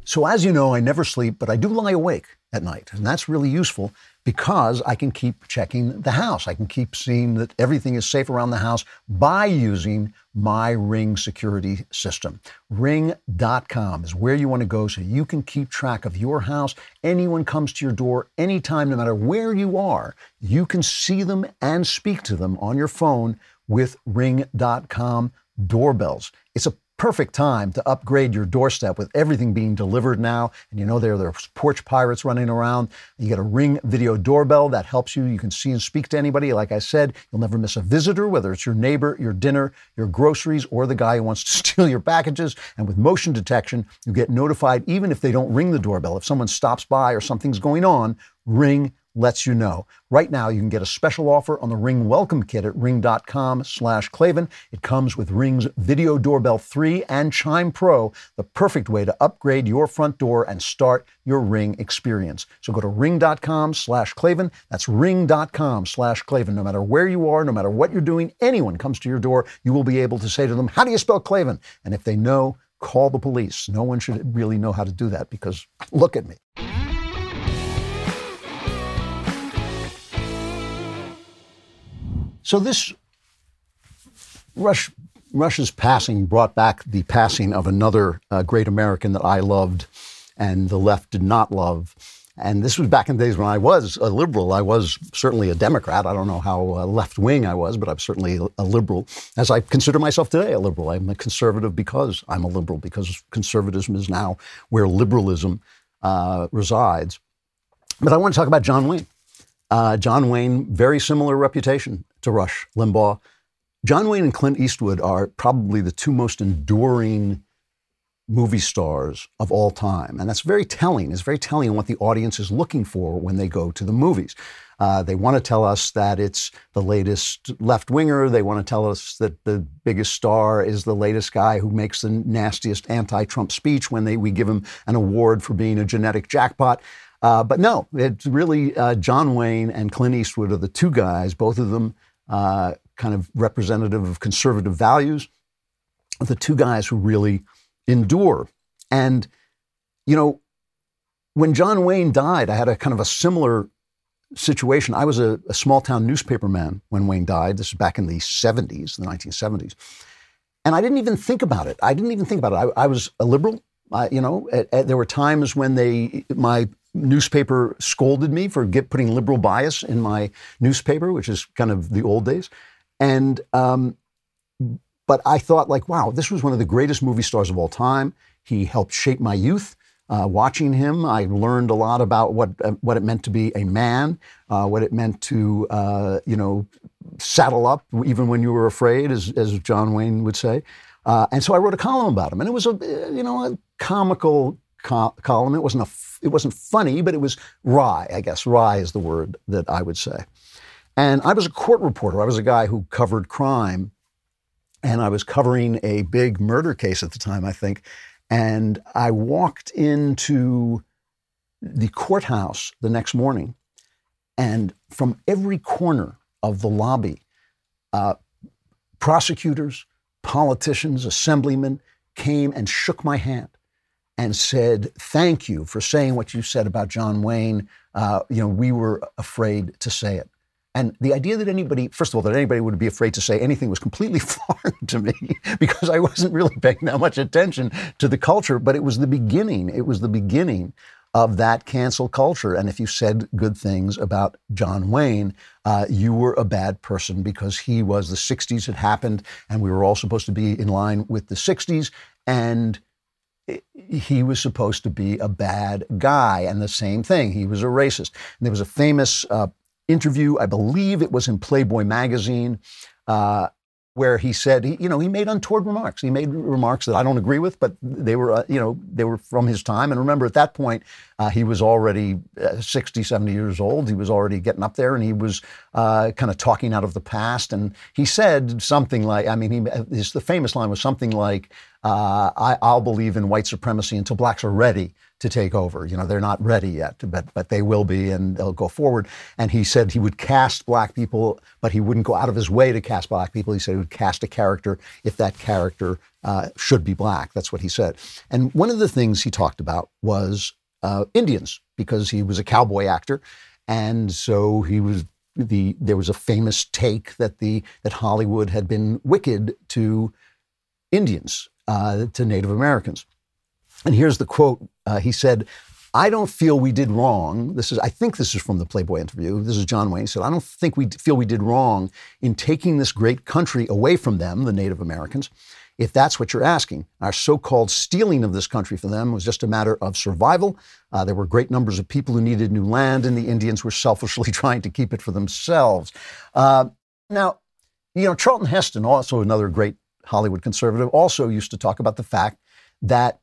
So as you know, I never sleep, but I do lie awake at night. And that's really useful because I can keep checking the house. I can keep seeing that everything is safe around the house by using my Ring security system. Ring dot com is where you want to go so you can keep track of your house. Anyone comes to your door anytime, no matter where you are, you can see them and speak to them on your phone with Ring dot com doorbells. It's a perfect time to upgrade your doorstep with everything being delivered now. And you know, there, there are porch pirates running around. You get a Ring video doorbell that helps you. You can see and speak to anybody. Like I said, you'll never miss a visitor, whether it's your neighbor, your dinner, your groceries, or the guy who wants to steal your packages. And with motion detection, you get notified even if they don't ring the doorbell. If someone stops by or something's going on, Ring lets you know. Right now, you can get a special offer on the Ring Welcome Kit at ring dot com slash Klavan. It comes with Ring's Video Doorbell three and Chime Pro, the perfect way to upgrade your front door and start your Ring experience. So go to ring dot com slash Klavan. That's ring dot com slash Klavan. No matter where you are, no matter what you're doing, anyone comes to your door, you will be able to say to them, how do you spell Klavan? And if they know, call the police. No one should really know how to do that because look at me. So this Rush, Rush's passing brought back the passing of another uh, great American that I loved and the left did not love. And this was back in the days when I was a liberal. I was certainly a Democrat. I don't know how uh, left-wing I was, but I'm certainly a liberal, as I consider myself today a liberal. I'm a conservative because I'm a liberal, because conservatism is now where liberalism uh, resides. But I want to talk about John Wayne. Uh, John Wayne, very similar reputation to Rush Limbaugh. John Wayne and Clint Eastwood are probably the two most enduring movie stars of all time. And that's very telling. It's very telling on what the audience is looking for when they go to the movies. Uh, they want to tell us that it's the latest left-winger. They want to tell us that the biggest star is the latest guy who makes the nastiest anti-Trump speech when they, we give him an award for being a genetic jackpot. Uh, but no, it's really uh, John Wayne and Clint Eastwood are the two guys, both of them uh, kind of representative of conservative values, the two guys who really endure. And, you know, when John Wayne died, I had a kind of a similar situation. I was a, a small town newspaper man when Wayne died. This was back in the seventies, the nineteen seventies. And I didn't even think about it. I didn't even think about it. I, I was a liberal. I, you know, at, at, there were times when they, my newspaper scolded me for get, putting liberal bias in my newspaper, which is kind of the old days. And, um, but I thought like, wow, this was one of the greatest movie stars of all time. He helped shape my youth. Uh, watching him, I learned a lot about what, uh, what it meant to be a man, uh, what it meant to, uh, you know, saddle up even when you were afraid, as, as John Wayne would say. Uh, and so I wrote a column about him, and it was a you know a comical co- column. It wasn't a f- it wasn't funny, but it was wry. I guess wry is the word that I would say. And I was a court reporter. I was a guy who covered crime, and I was covering a big murder case at the time, I think. And I walked into the courthouse the next morning, and from every corner of the lobby, uh, prosecutors, politicians, assemblymen came and shook my hand and said, "Thank you for saying what you said about John Wayne. Uh, you know, we were afraid to say it." And the idea that anybody, first of all, that anybody would be afraid to say anything was completely foreign to me because I wasn't really paying that much attention to the culture. But it was the beginning. It was the beginning of that cancel culture. And if you said good things about John Wayne, uh, you were a bad person because he was, the sixties had happened and we were all supposed to be in line with the sixties. And he was supposed to be a bad guy. And the same thing, he was a racist. And there was a famous uh, interview, I believe it was in Playboy magazine, uh, where he said, he, you know, he made untoward remarks. He made remarks that I don't agree with, but they were, uh, you know, they were from his time. And remember, at that point, uh, he was already uh, sixty, seventy years old. He was already getting up there, and he was uh, kind of talking out of the past. And he said something like, I mean, he, his, the famous line was something like, uh, I, I'll believe in white supremacy until blacks are ready to take over. You know, they're not ready yet, but but they will be, and they'll go forward. And he said he would cast black people, but he wouldn't go out of his way to cast black people. He said he would cast a character if that character uh, should be black. That's what he said. And one of the things he talked about was uh, Indians, because he was a cowboy actor. And so he was the there was a famous take that the that Hollywood had been wicked to Indians, uh, to Native Americans. And here's the quote. Uh, he said, "I don't feel we did wrong." This is, I think this is from the Playboy interview. This is John Wayne. He said, "I don't think we feel we did wrong in taking this great country away from them, the Native Americans, if that's what you're asking. Our so-called stealing of this country from them was just a matter of survival. Uh, there were great numbers of people who needed new land, and the Indians were selfishly trying to keep it for themselves." Uh, now, you know, Charlton Heston, also another great Hollywood conservative, also used to talk about the fact that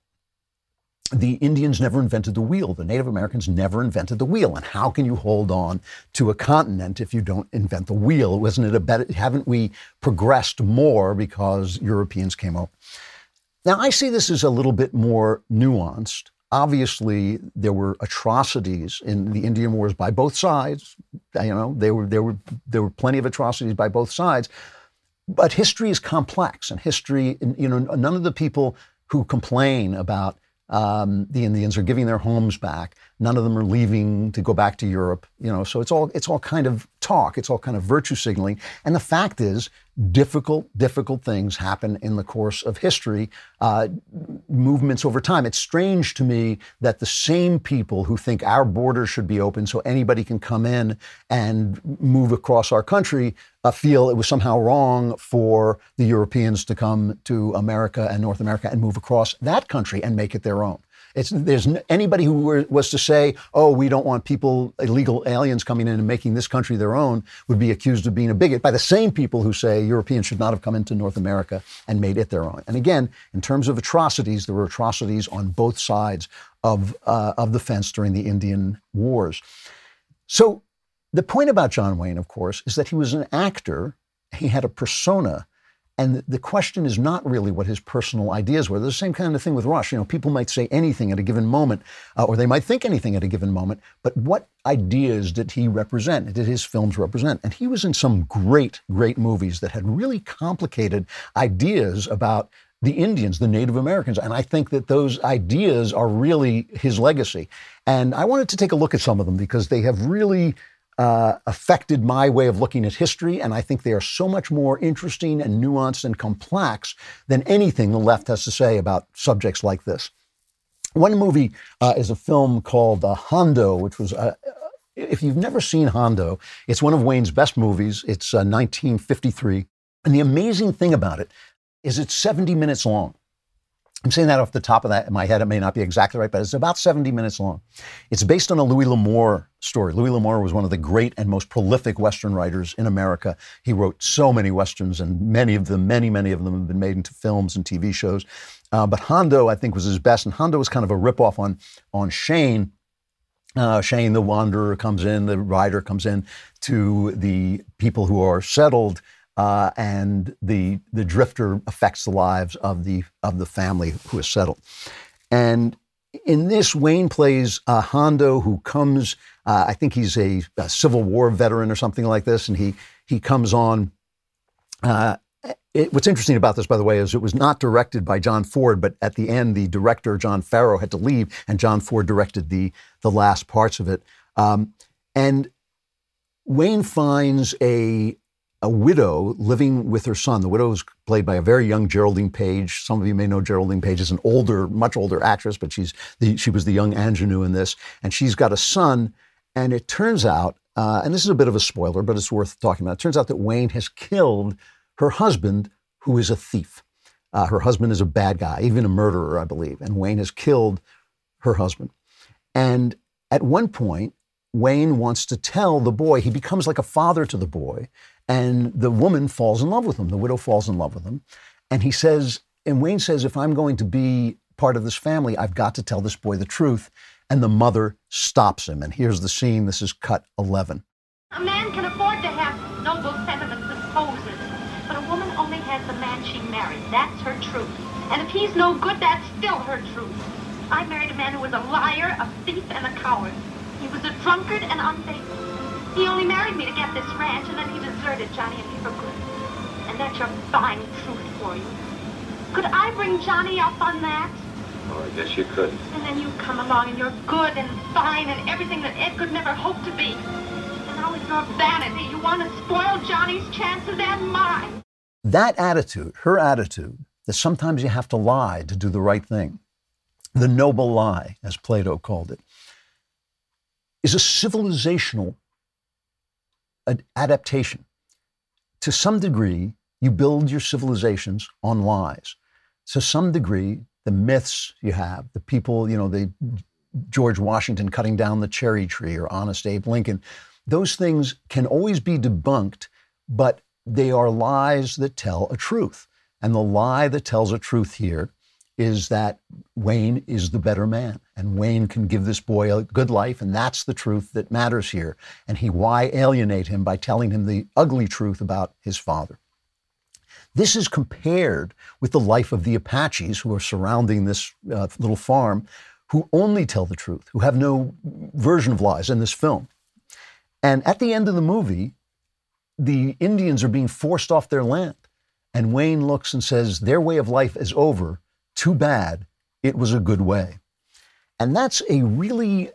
the Indians never invented the wheel. The Native Americans never invented the wheel. And how can you hold on to a continent if you don't invent the wheel? Wasn't it a better, haven't we progressed more because Europeans came over? Now, I see this as a little bit more nuanced. Obviously, there were atrocities in the Indian Wars by both sides. You know, there were there were there were plenty of atrocities by both sides. But history is complex, and history, you know, none of the people who complain about Um, the Indians are giving their homes back. None of them are leaving to go back to Europe. You know, so it's all it's all kind of talk. It's all kind of virtue signaling. And the fact is, difficult, difficult things happen in the course of history, uh, movements over time. It's strange to me that the same people who think our border should be open so anybody can come in and move across our country uh, feel it was somehow wrong for the Europeans to come to America and North America and move across that country and make it their own. It's, there's n- anybody who were, was to say, "Oh, we don't want people, illegal aliens coming in and making this country their own," would be accused of being a bigot by the same people who say Europeans should not have come into North America and made it their own. And again, in terms of atrocities, there were atrocities on both sides of uh, of the fence during the Indian Wars. So the point about John Wayne, of course, is that he was an actor. He had a persona. And the question is not really what his personal ideas were. There's the same kind of thing with Rush. You know, people might say anything at a given moment, uh, or they might think anything at a given moment, but what ideas did he represent? Did his films represent? And he was in some great, great movies that had really complicated ideas about the Indians, the Native Americans. And I think that those ideas are really his legacy. And I wanted to take a look at some of them because they have really Uh, affected my way of looking at history, and I think they are so much more interesting and nuanced and complex than anything the left has to say about subjects like this. One movie uh, is a film called uh, Hondo, which was, uh, if you've never seen Hondo, it's one of Wayne's best movies. It's uh, nineteen fifty-three, and the amazing thing about it is it's seventy minutes long. I'm saying that off the top of that in my head. It may not be exactly right, but it's about seventy minutes long. It's based on a Louis L'Amour story. Louis L'Amour was one of the great and most prolific Western writers in America. He wrote so many Westerns, and many of them, many, many of them have been made into films and T V shows. Uh, but Hondo, I think, was his best. And Hondo was kind of a ripoff on, on Shane. Uh, Shane, the wanderer, comes in, the rider comes in to the people who are settled. Uh, and the the drifter affects the lives of the of the family who is settled. And in this, Wayne plays uh, Hondo, who comes, uh, I think he's a, a Civil War veteran or something like this, and he he comes on. Uh, it, what's interesting about this, by the way, is it was not directed by John Ford, but at the end, the director, John Farrow, had to leave, and John Ford directed the, the last parts of it. Um, and Wayne finds a... a widow living with her son. The widow is played by a very young Geraldine Page. Some of you may know Geraldine Page is an older, much older actress, but she's the, she was the young ingenue in this. And she's got a son. And it turns out, uh, and this is a bit of a spoiler, but it's worth talking about. It turns out that Wayne has killed her husband, who is a thief. Uh, her husband is a bad guy, even a murderer, I believe. And Wayne has killed her husband. And at one point, Wayne wants to tell the boy, he becomes like a father to the boy, and the woman falls in love with him. The widow falls in love with him. And he says, and Wayne says, if I'm going to be part of this family, I've got to tell this boy the truth. And the mother stops him. And here's the scene. This is cut eleven. A man can afford to have noble sentiments and poses, but a woman only has the man she married. That's her truth. And if he's no good, that's still her truth. I married a man who was a liar, a thief, and a coward. He was a drunkard and unfaithful. He only married me to get this ranch, and then he deserted Johnny and me for good. And that's your fine truth for you. Could I bring Johnny up on that? Oh, I guess you could. And then you come along, and you're good and fine and everything that Ed could never hope to be. And now with your vanity, you want to spoil Johnny's chances and mine. That attitude, her attitude, that sometimes you have to lie to do the right thing. The noble lie, as Plato called it, is a civilizational adaptation. To some degree, you build your civilizations on lies. To some degree, the myths you have, the people, you know, the George Washington cutting down the cherry tree or Honest Abe Lincoln, those things can always be debunked, but they are lies that tell a truth. And the lie that tells a truth here is that Wayne is the better man, and Wayne can give this boy a good life, and that's the truth that matters here. And he, why alienate him by telling him the ugly truth about his father? This is compared with the life of the Apaches who are surrounding this uh, little farm, who only tell the truth, who have no version of lies in this film. And at the end of the movie, the Indians are being forced off their land, and Wayne looks and says, their way of life is over. Too bad, it was a good way. And that's a really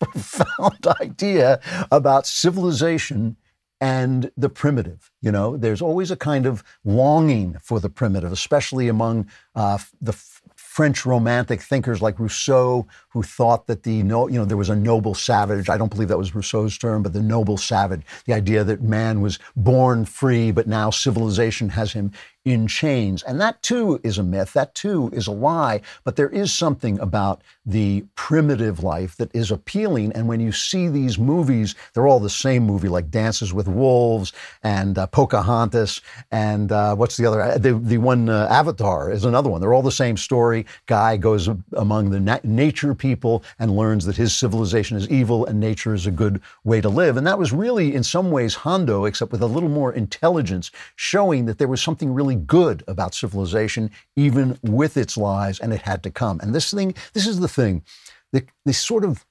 profound idea about civilization and the primitive. You know, there's always a kind of longing for the primitive, especially among uh, the f- French romantic thinkers like Rousseau, who thought that the, no, you know, there was a noble savage. I don't believe that was Rousseau's term, but the noble savage, the idea that man was born free, but now civilization has him in chains. And that too is a myth. That too is a lie. But there is something about the primitive life that is appealing. And when you see these movies, they're all the same movie, like Dances with Wolves and uh, Pocahontas and uh, what's the other? The, the one uh, Avatar is another one. They're all the same story. Guy goes among the na- nature people and learns that his civilization is evil and nature is a good way to live. And that was really, in some ways, Hondo, except with a little more intelligence, showing that there was something really good about civilization, even with its lies, and it had to come. And this thing, this is the thing, the, the sort of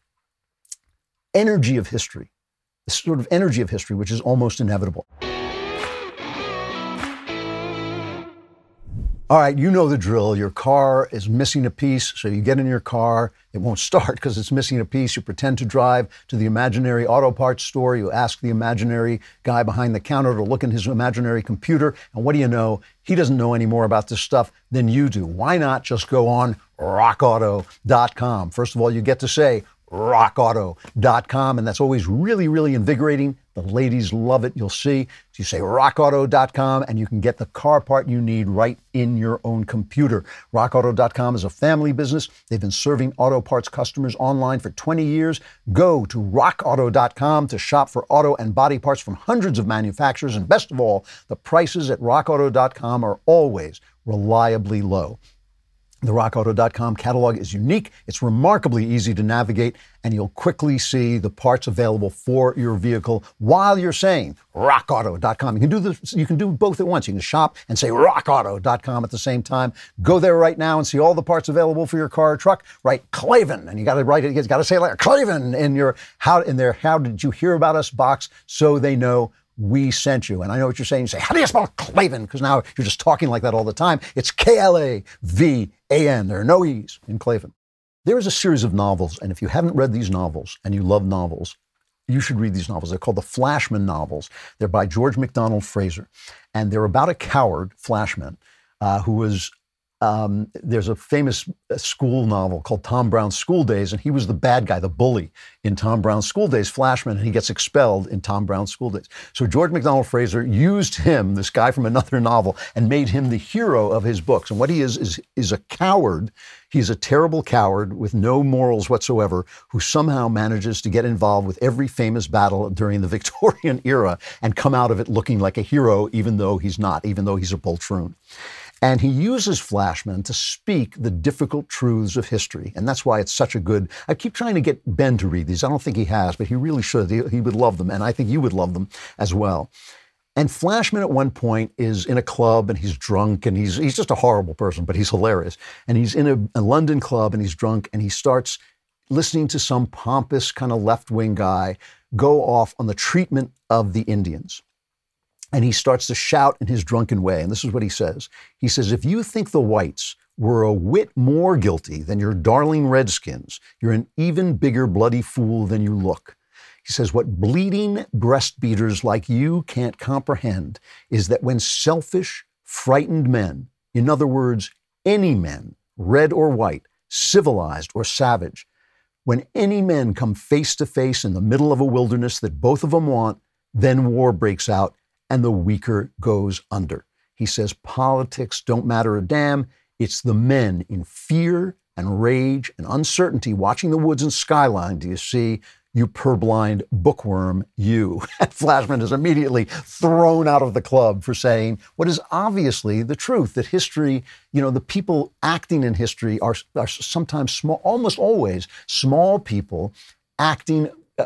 energy of history, the sort of energy of history, which is almost inevitable. All right, you know the drill. Your car is missing a piece, so you get in your car. It won't start because it's missing a piece. You pretend to drive to the imaginary auto parts store. You ask the imaginary guy behind the counter to look in his imaginary computer. And what do you know? He doesn't know any more about this stuff than you do. Why not just go on rock auto dot com? First of all, you get to say rock auto dot com, and that's always really, really invigorating. The ladies love it, you'll see. So you say rock auto dot com and you can get the car part you need right in your own computer. rock auto dot com is a family business. They've been serving auto parts customers online for twenty years. Go to rock auto dot com to shop for auto and body parts from hundreds of manufacturers. And best of all, the prices at rock auto dot com are always reliably low. The rock auto dot com catalog is unique. It's remarkably easy to navigate, and you'll quickly see the parts available for your vehicle while you're saying rock auto dot com. You can do this, you can do both at once. You can shop and say rock auto dot com at the same time. Go there right now and see all the parts available for your car or truck. Write Klavan, and you got to write it. You got to say it like Klavan in your how in their how did you hear about us box, so they know we sent you. And I know what you're saying. You say, how do you spell Klavan? Because now you're just talking like that all the time. It's K L A V A N. There are no E's in Klavan. There is a series of novels, and if you haven't read these novels and you love novels, you should read these novels. They're called the Flashman novels. They're by George MacDonald Fraser. And they're about a coward, Flashman, uh, who was Um, there's a famous school novel called Tom Brown's School Days, and he was the bad guy, the bully in Tom Brown's School Days, Flashman, and he gets expelled in Tom Brown's School Days. So George MacDonald Fraser used him, this guy from another novel, and made him the hero of his books. And what he is, is, is a coward. He's a terrible coward with no morals whatsoever, who somehow manages to get involved with every famous battle during the Victorian era and come out of it looking like a hero, even though he's not, even though he's a poltroon. And he uses Flashman to speak the difficult truths of history. And that's why it's such a good... I keep trying to get Ben to read these. I don't think he has, but he really should. He, he would love them. And I think you would love them as well. And Flashman at one point is in a club and he's drunk and he's he's just a horrible person, but he's hilarious. And he's in a, a London club and he's drunk and he starts listening to some pompous kind of left-wing guy go off on the treatment of the Indians. And he starts to shout in his drunken way. And this is what he says. He says, if you think the whites were a whit more guilty than your darling Redskins, you're an even bigger bloody fool than you look. He says, what bleeding breast beaters like you can't comprehend is that when selfish, frightened men, in other words, any men, red or white, civilized or savage, when any men come face to face in the middle of a wilderness that both of them want, then war breaks out. And the weaker goes under. He says, politics don't matter a damn. It's the men in fear and rage and uncertainty watching the woods and skyline. Do you see, you purblind bookworm, you. And Flashman is immediately thrown out of the club for saying what is obviously the truth, that history, you know, the people acting in history are, are sometimes small, almost always small people acting uh,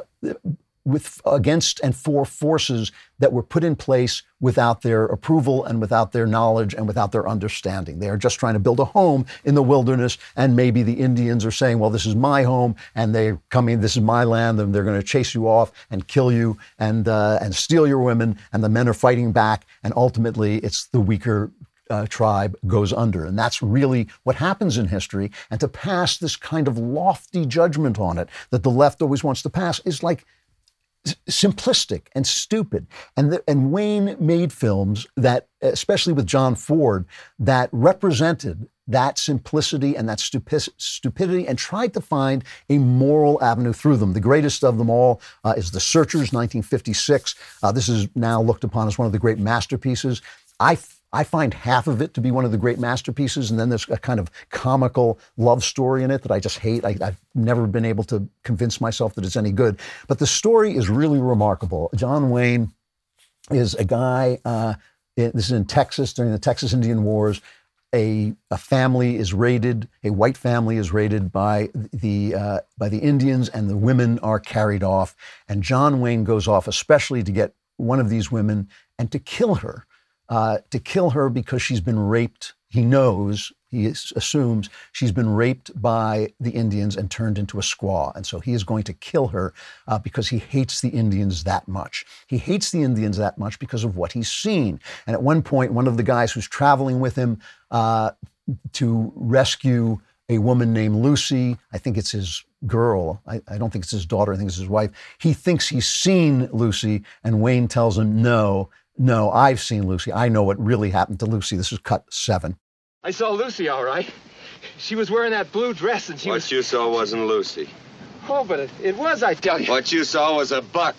with against and for forces that were put in place without their approval and without their knowledge and without their understanding. They are just trying to build a home in the wilderness, and maybe the Indians are saying, well, this is my home, and they're coming, this is my land, and they're going to chase you off and kill you and uh, and steal your women, and the men are fighting back, and ultimately it's the weaker Uh, tribe goes under. And that's really what happens in history. And to pass this kind of lofty judgment on it that the left always wants to pass is like s- simplistic and stupid. And, the, and Wayne made films that, especially with John Ford, that represented that simplicity and that stupi- stupidity and tried to find a moral avenue through them. The greatest of them all uh, is The Searchers, nineteen fifty-six. Uh, this is now looked upon as one of the great masterpieces. I f- I find half of it to be one of the great masterpieces, and then there's a kind of comical love story in it that I just hate. I, I've never been able to convince myself that it's any good. But the story is really remarkable. John Wayne is a guy, uh, in, this is in Texas, during the Texas Indian Wars. A, a family is raided, a white family is raided by the uh, by the Indians, and the women are carried off. And John Wayne goes off especially to get one of these women and to kill her. Uh, to kill her because she's been raped. He knows, he is, assumes she's been raped by the Indians and turned into a squaw. And so he is going to kill her uh, because he hates the Indians that much. He hates the Indians that much because of what he's seen. And at one point, one of the guys who's traveling with him uh, to rescue a woman named Lucy, I think it's his girl, I, I don't think it's his daughter, I think it's his wife. He thinks he's seen Lucy, and Wayne tells him, no, No, I've seen Lucy. I know what really happened to Lucy. This is cut seven. I saw Lucy, all right. She was wearing that blue dress and she what was... What you saw wasn't Lucy. Oh, but it, it was, I tell you. What you saw was a buck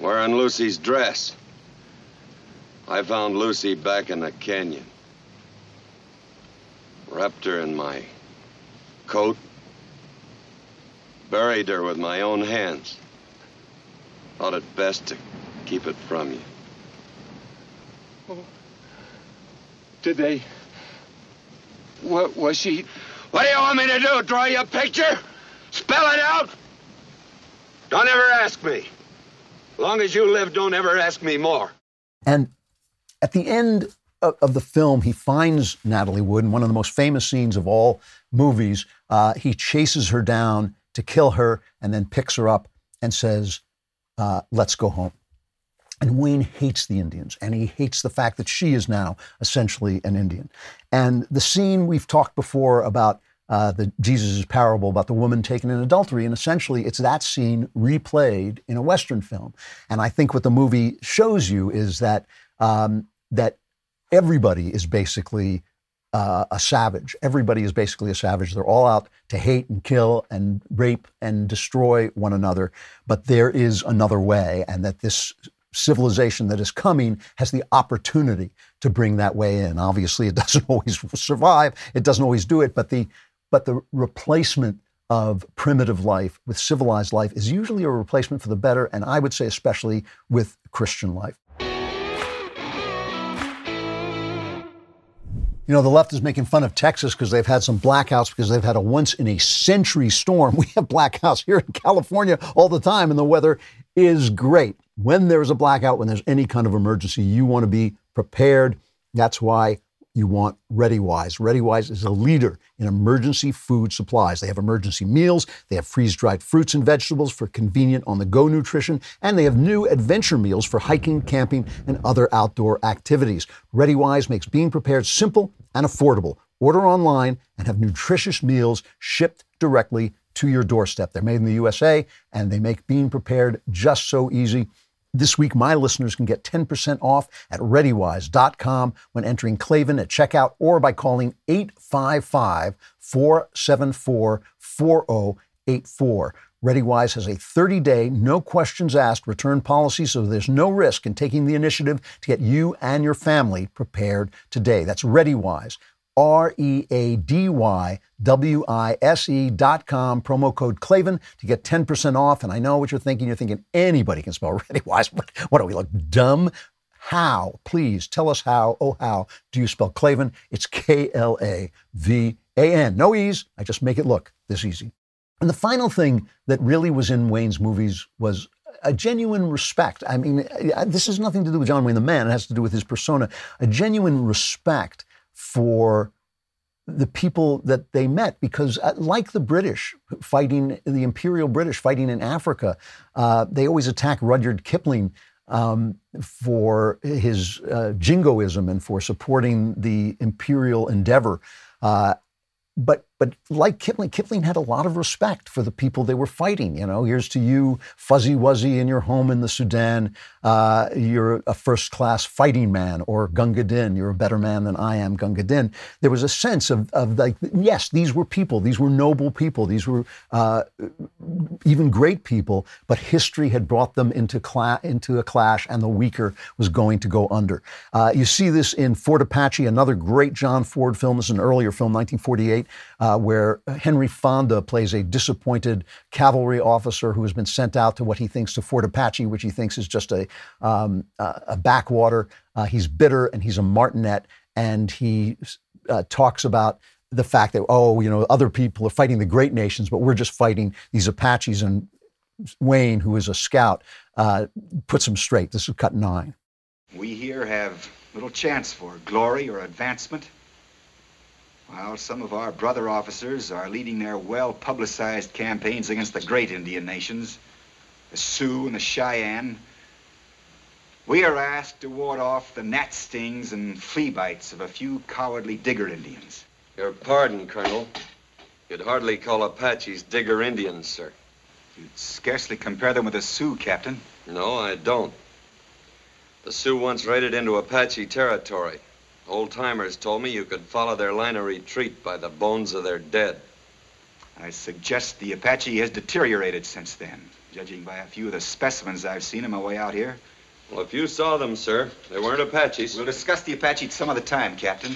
wearing Lucy's dress. I found Lucy back in the canyon. Wrapped her in my coat. Buried her with my own hands. Thought it best to keep it from you. Oh. Did they... What was she... What do you want me to do? Draw you a picture? Spell it out? Don't ever ask me. Long as you live, don't ever ask me more. And at the end of, of the film, he finds Natalie Wood in one of the most famous scenes of all movies. Uh, he chases her down to kill her and then picks her up and says, uh, let's go home. And Wayne hates the Indians, and he hates the fact that she is now essentially an Indian. And the scene we've talked before about uh, the Jesus' parable about the woman taken in adultery, and essentially it's that scene replayed in a Western film. And I think what the movie shows you is that um, that everybody is basically uh, a savage. Everybody is basically a savage. They're all out to hate and kill and rape and destroy one another. But there is another way, and that this civilization that is coming has the opportunity to bring that way in. Obviously, it doesn't always survive. It doesn't always do it. But the but the replacement of primitive life with civilized life is usually a replacement for the better, and I would say especially with Christian life. You know, the left is making fun of Texas because they've had some blackouts because they've had a once-in-a-century storm. We have blackouts here in California all the time, and the weather is great. When there's a blackout, when there's any kind of emergency, you want to be prepared. That's why you want ReadyWise. ReadyWise is a leader in emergency food supplies. They have emergency meals. They have freeze-dried fruits and vegetables for convenient on-the-go nutrition. And they have new adventure meals for hiking, camping, and other outdoor activities. ReadyWise makes being prepared simple and affordable. Order online and have nutritious meals shipped directly to your doorstep. They're made in the U S A, and they make being prepared just so easy. This week, my listeners can get ten percent off at ready wise dot com when entering Klavan at checkout or by calling eight five five, four seven four, four zero eight four. ReadyWise has a thirty-day, no-questions-asked return policy, so there's no risk in taking the initiative to get you and your family prepared today. That's ReadyWise. R E A D Y W I S E dot com, promo code Klavan to get ten percent off. And I know what you're thinking. You're thinking anybody can spell ReadyWise. What do we look dumb? How? Please tell us how. Oh, how do you spell Klavan? It's K L A V A N. No ease. I just make it look this easy. And the final thing that really was in Wayne's movies was a genuine respect. I mean, this has nothing to do with John Wayne the man. It has to do with his persona. A genuine respect for the people that they met, because uh, like the British fighting, the Imperial British fighting in Africa, uh, they always attack Rudyard Kipling um, for his uh, jingoism and for supporting the imperial endeavor. Uh, But but like Kipling, Kipling had a lot of respect for the people they were fighting. You know, here's to you, Fuzzy Wuzzy, in your home in the Sudan. Uh, you're a first-class fighting man, or Gunga Din. You're a better man than I am, Gunga Din. There was a sense of, of like, yes, these were people. These were noble people. These were uh, even great people. But history had brought them into, cla- into a clash, and the weaker was going to go under. Uh, you see this in Fort Apache, another great John Ford film. This is an earlier film, nineteen forty-eight. Uh, where Henry Fonda plays a disappointed cavalry officer who has been sent out to what he thinks to Fort Apache, which he thinks is just a um, a backwater. Uh, he's bitter and he's a martinet, and he uh, talks about the fact that, oh, you know, other people are fighting the great nations, but we're just fighting these Apaches. And Wayne, who is a scout, uh, puts him straight. This is cut nine. We here have little chance for glory or advancement, while some of our brother officers are leading their well-publicized campaigns against the great Indian nations, the Sioux and the Cheyenne. We are asked to ward off the gnat stings and flea bites of a few cowardly Digger Indians. Your pardon, Colonel. You'd hardly call Apaches Digger Indians, sir. You'd scarcely compare them with the Sioux, Captain. No, I don't. The Sioux once raided into Apache territory. Old-timers told me you could follow their line of retreat by the bones of their dead. I suggest the Apache has deteriorated since then. Judging by a few of the specimens I've seen on my way out here, Well, if you saw them, sir, they weren't Apaches. We'll discuss the Apaches some other time, Captain.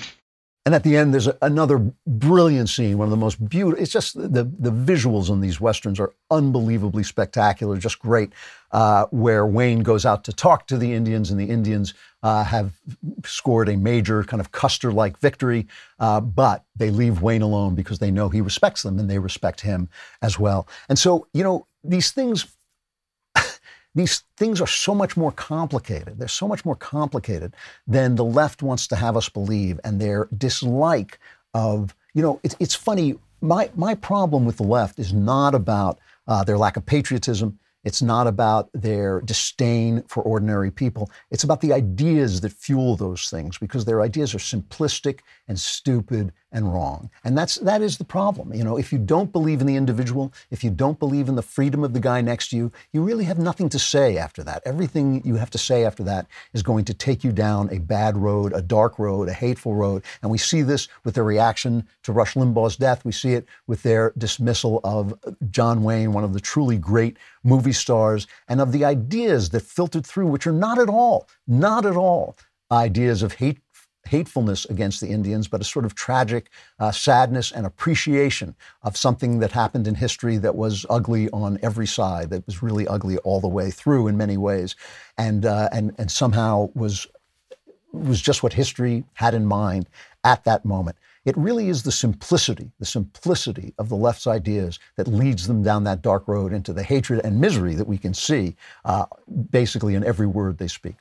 And at the end, there's another brilliant scene, one of the most beautiful. It's just the the visuals in these Westerns are unbelievably spectacular, just great, uh, where Wayne goes out to talk to the Indians, and the Indians uh, have scored a major kind of Custer-like victory, uh, but they leave Wayne alone because they know he respects them, and they respect him as well. And so, you know, these things... These things are so much more complicated. They're so much more complicated than the left wants to have us believe, and their dislike of, you know, it's, it's funny. My my problem with the left is not about uh, their lack of patriotism. It's not about their disdain for ordinary people. It's about the ideas that fuel those things, because their ideas are simplistic and stupid and wrong. And that's that is the problem. You know, if you don't believe in the individual, if you don't believe in the freedom of the guy next to you, you really have nothing to say after that. Everything you have to say after that is going to take you down a bad road, a dark road, a hateful road. And we see this with their reaction to Rush Limbaugh's death. We see it with their dismissal of John Wayne, one of the truly great movie stars, and of the ideas that filtered through, which are not at all, not at all ideas of hate, hatefulness against the Indians, but a sort of tragic uh, sadness and appreciation of something that happened in history that was ugly on every side, that was really ugly all the way through in many ways, and uh, and and somehow was was just what history had in mind at that moment. It really is the simplicity, the simplicity of the left's ideas that leads them down that dark road into the hatred and misery that we can see uh, basically in every word they speak.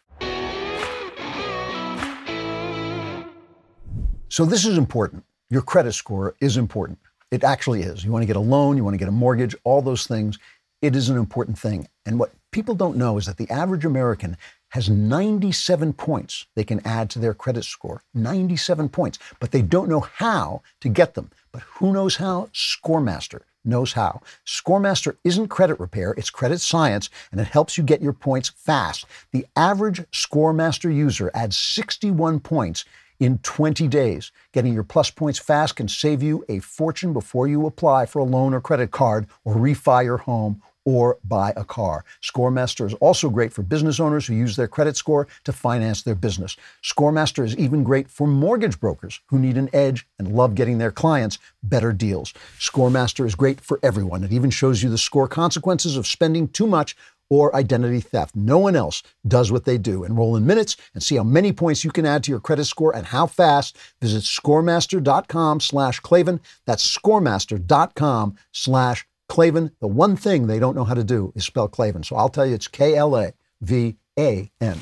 So this is important. Your credit score is important. It actually is. You want to get a loan, you want to get a mortgage, all those things. It is an important thing. And what people don't know is that the average American has ninety-seven points they can add to their credit score, ninety-seven points, but they don't know how to get them. But who knows how? Scoremaster knows how. Scoremaster isn't credit repair, it's credit science, and it helps you get your points fast. The average Scoremaster user adds sixty-one points in twenty days. Getting your plus points fast can save you a fortune before you apply for a loan or credit card or refi your home or buy a car. Scoremaster is also great for business owners who use their credit score to finance their business. Scoremaster is even great for mortgage brokers who need an edge and love getting their clients better deals. Scoremaster is great for everyone. It even shows you the score consequences of spending too much or identity theft. No one else does what they do. Enroll in minutes and see how many points you can add to your credit score and how fast. Visit Scoremaster.com slash Klavan. That's Scoremaster.com slash Klavan. The one thing they don't know how to do is spell Klavan. So I'll tell you, it's K L A V A N.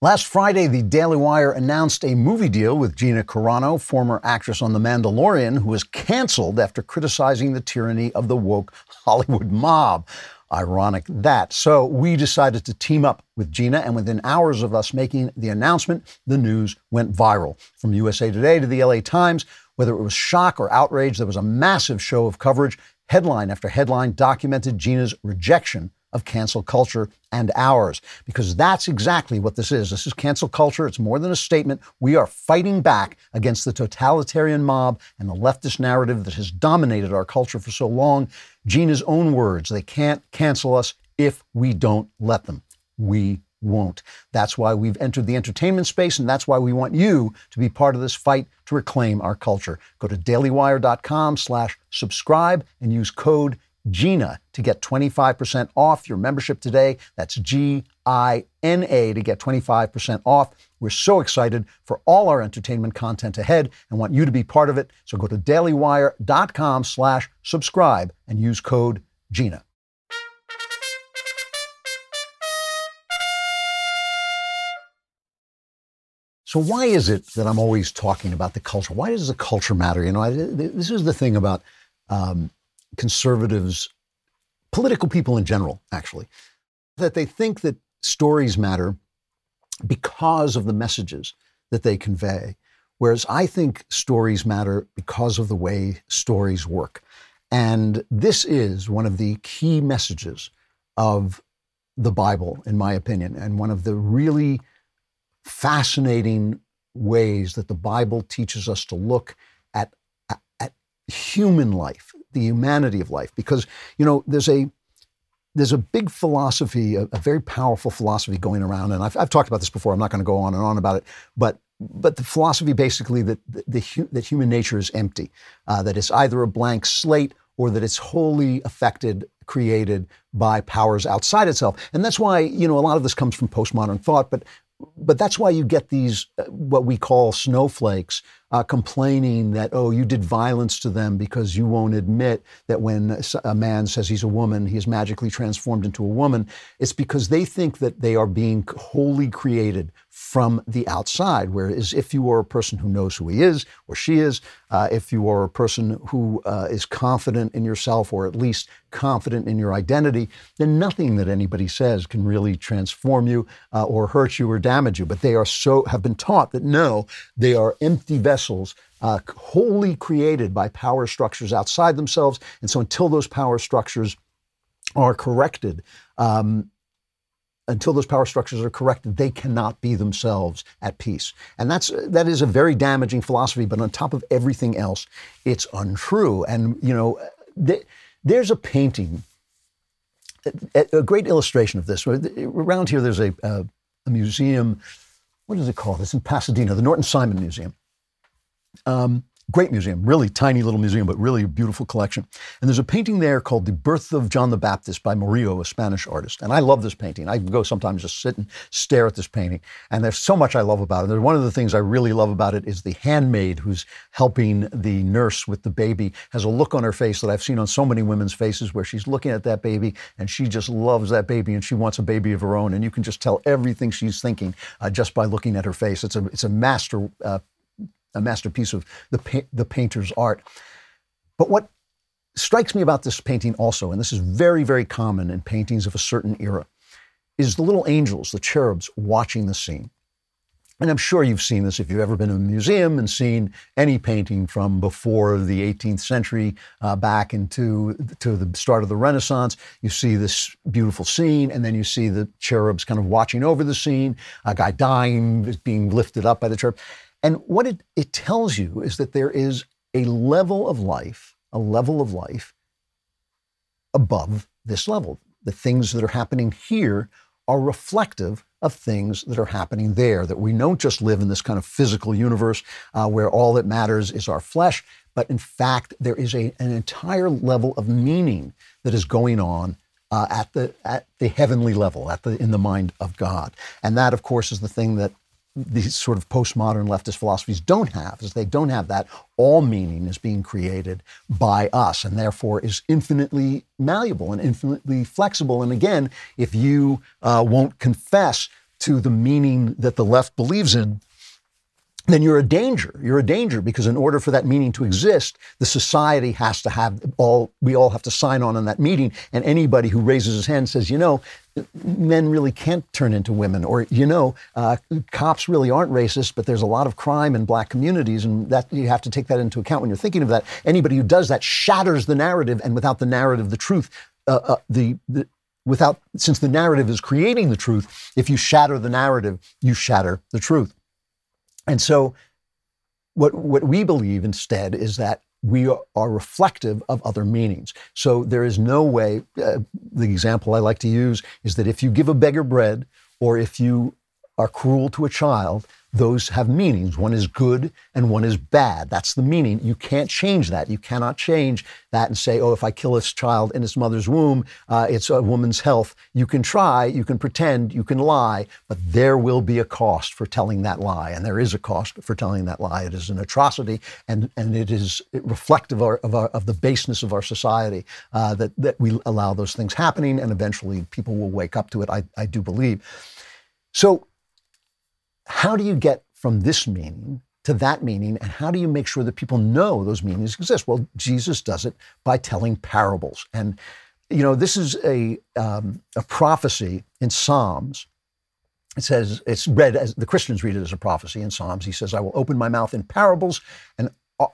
Last Friday, the Daily Wire announced a movie deal with Gina Carano, former actress on The Mandalorian, who was canceled after criticizing the tyranny of the woke Hollywood mob. Ironic that. So we decided to team up with Gina, and within hours of us making the announcement, the news went viral. From U S A Today to the L A Times, whether it was shock or outrage, there was a massive show of coverage. Headline after headline documented Gina's rejection of cancel culture and ours, because that's exactly what this is. This is cancel culture. It's more than a statement. We are fighting back against the totalitarian mob and the leftist narrative that has dominated our culture for so long. Gina's own words, they can't cancel us if we don't let them. We won't. That's why we've entered the entertainment space, and that's why we want you to be part of this fight to reclaim our culture. Go to dailywire.com slash subscribe and use code Gina to get twenty-five percent off your membership today. That's G I N A to get twenty-five percent off. We're so excited for all our entertainment content ahead and want you to be part of it. So go to dailywire.com slash subscribe and use code Gina. So why is it that I'm always talking about the culture? Why does the culture matter? You know, I, this is the thing about um, conservatives, political people in general, actually, that they think that stories matter because of the messages that they convey, whereas I think stories matter because of the way stories work. And this is one of the key messages of the Bible, in my opinion, and one of the really fascinating ways that the Bible teaches us to look at, at, at human life, the humanity of life. Because, you know, there's a there's a big philosophy, a, a very powerful philosophy going around, and I've, I've talked about this before. I'm not going to go on and on about it, but but the philosophy basically that the, the that human nature is empty, uh, that it's either a blank slate or that it's wholly affected, created by powers outside itself, and that's why you know a lot of this comes from postmodern thought, but. But that's why you get these, uh, what we call snowflakes, uh, complaining that, oh, you did violence to them because you won't admit that when a man says he's a woman, he is magically transformed into a woman. It's because they think that they are being wholly created from the outside, whereas if you are a person who knows who he is or she is, uh, if you are a person who uh, is confident in yourself or at least confident in your identity, then nothing that anybody says can really transform you uh, or hurt you or damage you. But they are so have been taught that no, they are empty vessels uh, wholly created by power structures outside themselves. And so until those power structures are corrected, um, Until those power structures are corrected, they cannot be themselves at peace. And that's that is a very damaging philosophy, but on top of everything else, it's untrue. And, you know, th- there's a painting, a, a great illustration of this. Around here, there's a, a, a museum. What is it called? It's in Pasadena, the Norton Simon Museum. Um, great museum, really tiny little museum, but really a beautiful collection. And there's a painting there called The Birth of John the Baptist by Murillo, a Spanish artist. And I love this painting. I go sometimes just sit and stare at this painting. And there's so much I love about it. One of the things I really love about it is the handmaid who's helping the nurse with the baby has a look on her face that I've seen on so many women's faces where she's looking at that baby and she just loves that baby and she wants a baby of her own. And you can just tell everything she's thinking uh, just by looking at her face. It's a, it's a master uh, a masterpiece of the pa- the painter's art. But what strikes me about this painting also, and this is very, very common in paintings of a certain era, is the little angels, the cherubs, watching the scene. And I'm sure you've seen this if you've ever been in a museum and seen any painting from before the eighteenth century uh, back into to the start of the Renaissance. You see this beautiful scene, and then you see the cherubs kind of watching over the scene, a guy dying is being lifted up by the cherub. And what it, it tells you is that there is a level of life, a level of life above this level. The things that are happening here are reflective of things that are happening there, that we don't just live in this kind of physical universe uh, where all that matters is our flesh, but in fact, there is a, an entire level of meaning that is going on uh, at the at the heavenly level, at the in the mind of God. And that, of course, is the thing that these sort of postmodern leftist philosophies don't have, is they don't have that. All meaning is being created by us and therefore is infinitely malleable and infinitely flexible. And again, if you uh, won't confess to the meaning that the left believes in, then you're a danger. You're a danger because in order for that meaning to exist, the society has to have all, we all have to sign on in that meeting. And anybody who raises his hand says, you know, men really can't turn into women, or, you know, uh, cops really aren't racist, but there's a lot of crime in black communities. And that you have to take that into account when you're thinking of that. Anybody who does that shatters the narrative, and without the narrative, the truth, uh, uh, the, the without, since the narrative is creating the truth, if you shatter the narrative, you shatter the truth. And so what what we believe instead is that we are reflective of other meanings. So there is no way, uh, the example I like to use is that if you give a beggar bread or if you are cruel to a child, those have meanings. One is good and one is bad. That's the meaning. You can't change that. You cannot change that and say, oh, if I kill this child in its mother's womb, uh, it's a woman's health. You can try, you can pretend, you can lie, but there will be a cost for telling that lie. And there is a cost for telling that lie. It is an atrocity, and, and it is reflective of, our, of, our, of the baseness of our society uh, that, that we allow those things happening, and eventually people will wake up to it, I, I do believe. So, how do you get from this meaning to that meaning, and how do you make sure that people know those meanings exist? Well, Jesus does it by telling parables. And, you know, this is a um, a prophecy in Psalms. It says, it's read as, the Christians read it as a prophecy in Psalms. He says, I will open my mouth in parables and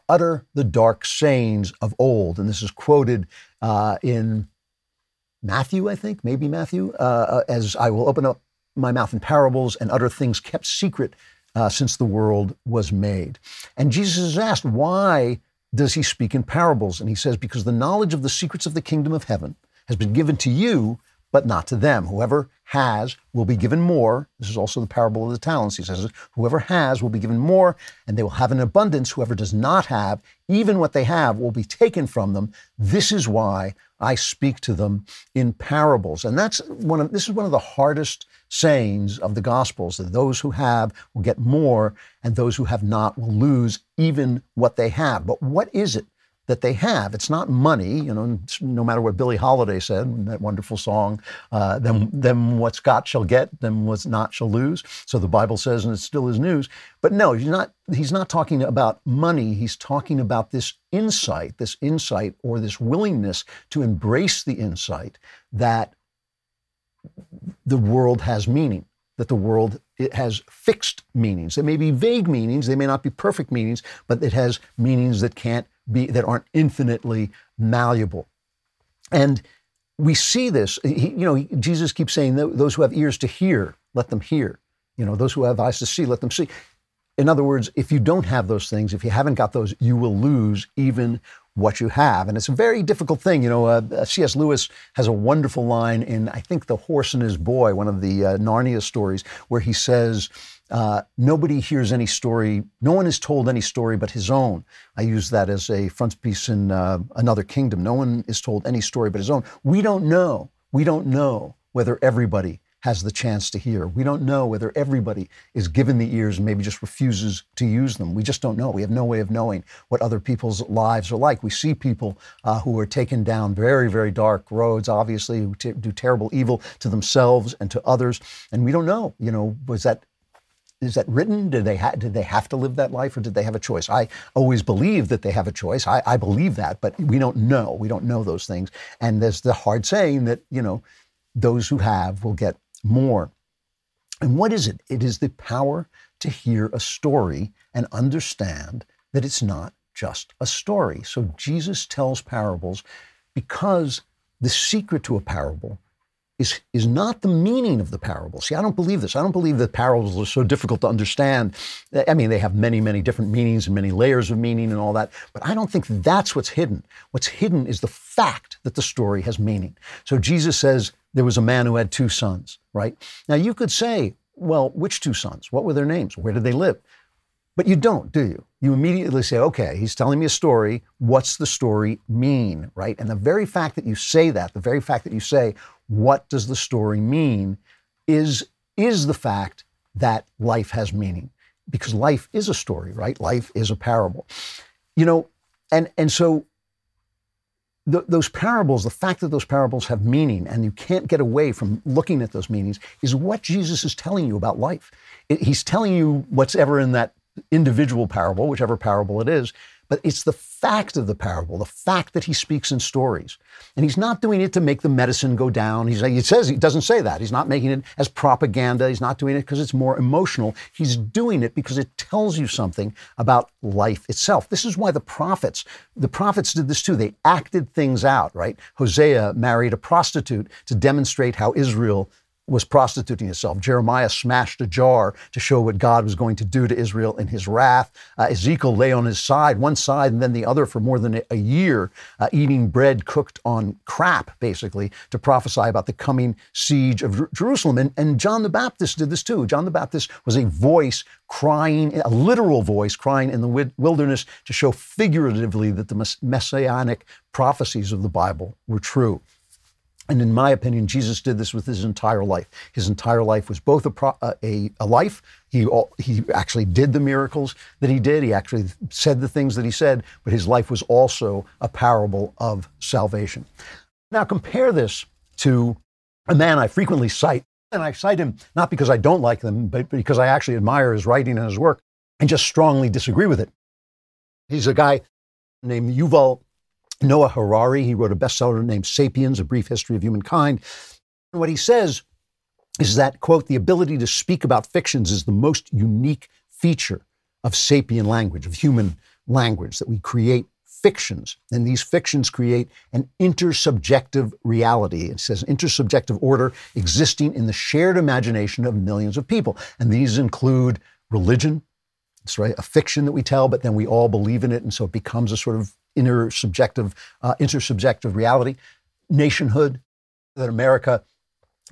utter the dark sayings of old. And this is quoted uh, in Matthew, I think, maybe Matthew, uh, as I will open up my mouth in parables and utter things kept secret uh, since the world was made. And Jesus is asked, why does he speak in parables? And he says, because the knowledge of the secrets of the kingdom of heaven has been given to you, but not to them. Whoever has will be given more. This is also the parable of the talents, he says. Whoever has will be given more, and they will have an abundance. Whoever does not have, even what they have will be taken from them. This is why I speak to them in parables. And that's one of, this is one of the hardest sayings of the Gospels, that those who have will get more, and those who have not will lose even what they have. But what is it that they have? It's not money, you know, no matter what Billie Holiday said in that wonderful song, uh, them, them what's got shall get, them what's not shall lose. So the Bible says, and it still is news. But no, he's not, he's not talking about money. He's talking about this insight, this insight or this willingness to embrace the insight that the world has meaning, that the world it has fixed meanings. They may be vague meanings, they may not be perfect meanings, but it has meanings that can't Be, that aren't infinitely malleable. And we see this, he, you know, Jesus keeps saying, those who have ears to hear, let them hear. You know, those who have eyes to see, let them see. In other words, if you don't have those things, if you haven't got those, you will lose even what you have. And it's a very difficult thing. You know, uh, C S. Lewis has a wonderful line in, I think, The Horse and His Boy, one of the uh, Narnia stories, where he says, Uh, nobody hears any story. No one is told any story but his own. I use that as a frontispiece in uh, Another Kingdom. No one is told any story but his own. We don't know. We don't know whether everybody has the chance to hear. We don't know whether everybody is given the ears and maybe just refuses to use them. We just don't know. We have no way of knowing what other people's lives are like. We see people uh, who are taken down very, very dark roads, obviously, who t- do terrible evil to themselves and to others. And we don't know, you know, was that Is that written? Did they, ha- did they have to live that life, or did they have a choice? I always believe that they have a choice. I, I believe that, but we don't know. We don't know those things. And there's the hard saying that, you know, those who have will get more. And what is it? It is the power to hear a story and understand that it's not just a story. So Jesus tells parables because the secret to a parable Is, is not the meaning of the parable. See, I don't believe this. I don't believe that parables are so difficult to understand. I mean, they have many, many different meanings and many layers of meaning and all that, but I don't think that's what's hidden. What's hidden is the fact that the story has meaning. So Jesus says there was a man who had two sons, right? Now you could say, well, which two sons? What were their names? Where did they live? But you don't, do you? You immediately say, okay, he's telling me a story. What's the story mean, right? And the very fact that you say that, the very fact that you say, what does the story mean, is, is the fact that life has meaning. Because life is a story, right? Life is a parable. You know, and, and so th- those parables, the fact that those parables have meaning and you can't get away from looking at those meanings is what Jesus is telling you about life. It, he's telling you what's ever in that individual parable, whichever parable it is, but it's the fact of the parable, the fact that he speaks in stories. And he's not doing it to make the medicine go down. He's, he says, he doesn't say that. He's not making it as propaganda. He's not doing it because it's more emotional. He's doing it because it tells you something about life itself. This is why the prophets, the prophets did this too. They acted things out, right? Hosea married a prostitute to demonstrate how Israel was prostituting itself. Jeremiah smashed a jar to show what God was going to do to Israel in his wrath. Uh, Ezekiel lay on his side, one side and then the other for more than a year, uh, eating bread cooked on crap, basically, to prophesy about the coming siege of Jer- Jerusalem. And, and John the Baptist did this too. John the Baptist was a voice crying, a literal voice crying in the wi- wilderness to show figuratively that the mess- messianic prophecies of the Bible were true. And in my opinion, Jesus did this with his entire life. His entire life was both a pro, a, a life. He all, he actually did the miracles that he did. He actually said the things that he said, but his life was also a parable of salvation. Now compare this to a man I frequently cite, and I cite him not because I don't like him, but because I actually admire his writing and his work and just strongly disagree with it. He's a guy named Yuval Noah Harari. He wrote a bestseller named Sapiens, A Brief History of Humankind. And what he says is that, quote, the ability to speak about fictions is the most unique feature of sapient language, of human language, that we create fictions. And these fictions create an intersubjective reality. It says intersubjective order existing in the shared imagination of millions of people. And these include religion, it's right, a fiction that we tell, but then we all believe in it. And so it becomes a sort of intersubjective, uh, intersubjective reality. nationhood, that America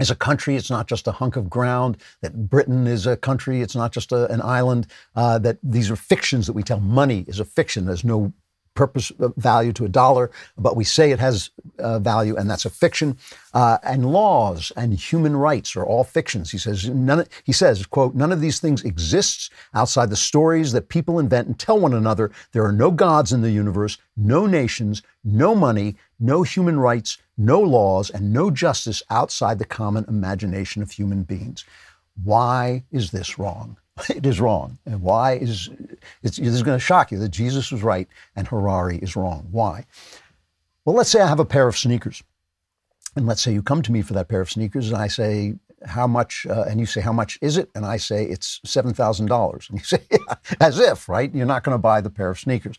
is a country, it's not just a hunk of ground, that Britain is a country, it's not just a, an island, uh, that these are fictions that we tell. Money is a fiction. There's no purpose uh, value to a dollar, but we say it has uh, value, and that's a fiction. Uh, and laws and human rights are all fictions. He says, none of, he says, quote, none of these things exists outside the stories that people invent and tell one another. There are no gods in the universe, no nations, no money, no human rights, no laws, and no justice outside the common imagination of human beings. Why is this wrong? It is wrong. And why is, it's, it's going to shock you that Jesus was right and Harari is wrong. Why? Well, let's say I have a pair of sneakers. And let's say you come to me for that pair of sneakers and I say, how much, uh, and you say, how much is it? And I say, it's seven thousand dollars. And you say, yeah, as if, right? You're not going to buy the pair of sneakers.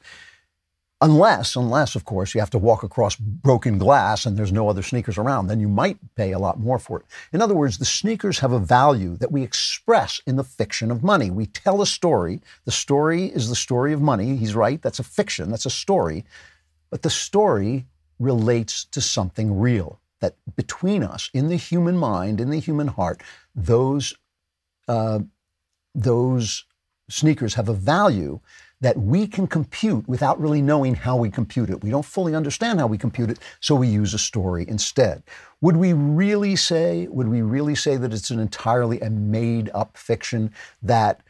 Unless, unless, of course, you have to walk across broken glass and there's no other sneakers around, then you might pay a lot more for it. In other words, the sneakers have a value that we express in the fiction of money. We tell a story. The story is the story of money. He's right. That's a fiction. That's a story. But the story relates to something real, that between us, in the human mind, in the human heart, those, uh, those sneakers have a value that we can compute without really knowing how we compute it. We don't fully understand how we compute it, so we use a story instead. Would we really say, would we really say that it's an entirely a made-up fiction that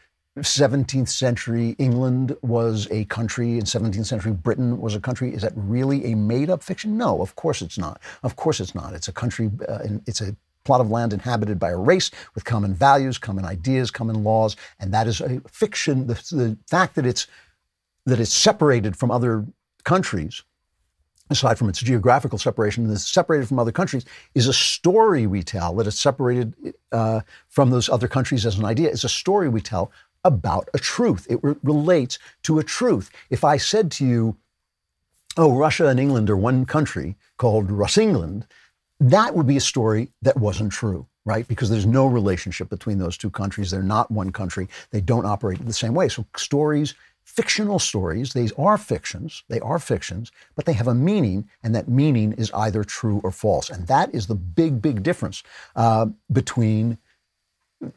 seventeenth century England was a country and seventeenth century Britain was a country? Is that really a made-up fiction? No, of course it's not. Of course it's not. It's a country, uh, it's a plot of land inhabited by a race with common values, common ideas, common laws, and that is a fiction. The, the fact that it's that it's separated from other countries, aside from its geographical separation, that it's separated from other countries, is a story we tell. That it's separated uh, from those other countries as an idea is a story we tell about a truth. It re- relates to a truth. If I said to you, "Oh, Russia and England are one country called Russ England," that would be a story that wasn't true, right? Because there's no relationship between those two countries. They're not one country. They don't operate the same way. So stories, fictional stories, these are fictions. They are fictions, but they have a meaning, and that meaning is either true or false. And that is the big, big difference uh, between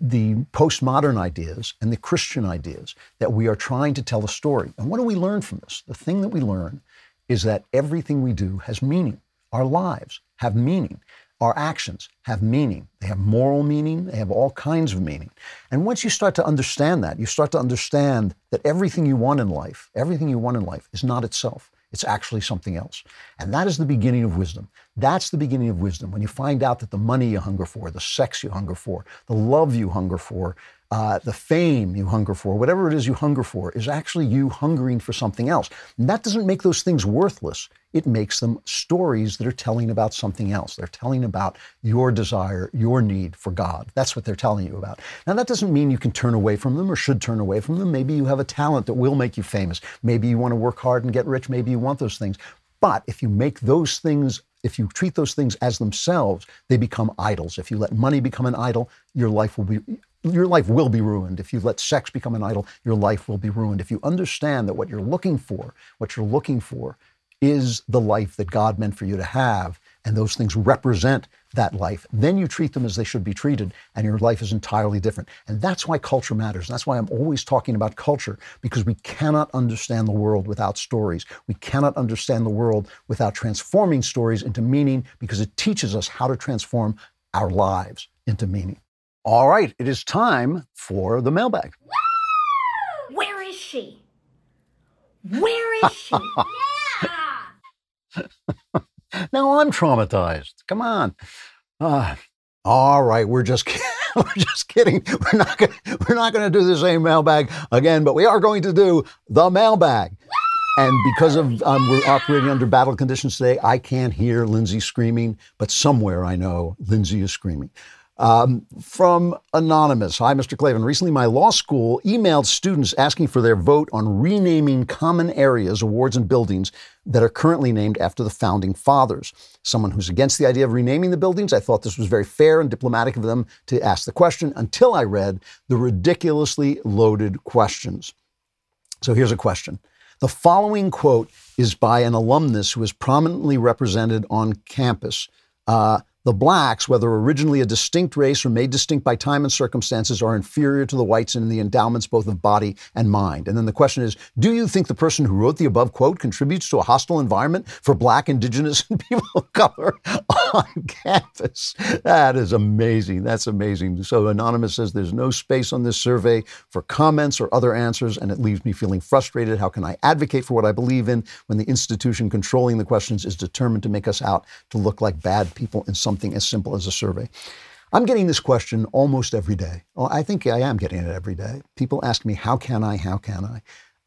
the postmodern ideas and the Christian ideas, that we are trying to tell a story. And what do we learn from this? The thing that we learn is that everything we do has meaning. Our lives have meaning. Our actions have meaning. They have moral meaning. They have all kinds of meaning. And once you start to understand that, you start to understand that everything you want in life, everything you want in life is not itself. It's actually something else. And that is the beginning of wisdom. That's the beginning of wisdom. When you find out that the money you hunger for, the sex you hunger for, the love you hunger for, uh, the fame you hunger for, whatever it is you hunger for, is actually you hungering for something else. And that doesn't make those things worthless. It makes them stories that are telling about something else. They're telling about your desire, your need for God. That's what they're telling you about. Now, that doesn't mean you can turn away from them or should turn away from them. Maybe you have a talent that will make you famous. Maybe you want to work hard and get rich. Maybe you want those things. But if you make those things, if you treat those things as themselves, they become idols. If you let money become an idol, your life will be your life will be ruined. If you let sex become an idol, your life will be ruined. If you understand that what you're looking for, what you're looking for, is the life that God meant for you to have, and those things represent that life, then you treat them as they should be treated, and your life is entirely different. And that's why culture matters. That's why I'm always talking about culture, because we cannot understand the world without stories. We cannot understand the world without transforming stories into meaning, because it teaches us how to transform our lives into meaning. All right, it is time for the mailbag. Woo! Where is she? Where is she? Now I'm traumatized. Come on. Uh, all right, we're just kidding. We're just kidding. We're not gonna, we're not going to do the same mailbag again, but we are going to do the mailbag. And because of um, we're operating under battle conditions today, I can't hear Lindsay screaming, but somewhere I know Lindsay is screaming. Um, from Anonymous. Hi, Mister Klavan. Recently, my law school emailed students asking for their vote on renaming common areas, awards, and buildings that are currently named after the founding fathers. Someone who's against the idea of renaming the buildings, I thought this was very fair and diplomatic of them to ask the question until I read the ridiculously loaded questions. So here's a question. The following quote is by an alumnus who is prominently represented on campus. Uh, the blacks, whether originally a distinct race or made distinct by time and circumstances, are inferior to the whites in the endowments both of body and mind. And then the question is, do you think the person who wrote the above quote contributes to a hostile environment for black, indigenous, and people of color on campus? That is amazing. That's amazing. So Anonymous says there's no space on this survey for comments or other answers, and it leaves me feeling frustrated. How can I advocate for what I believe in when the institution controlling the questions is determined to make us out to look like bad people in some something as simple as a survey? I'm getting this question almost every day. Well, I think I am getting it every day. People ask me, how can I, how can I,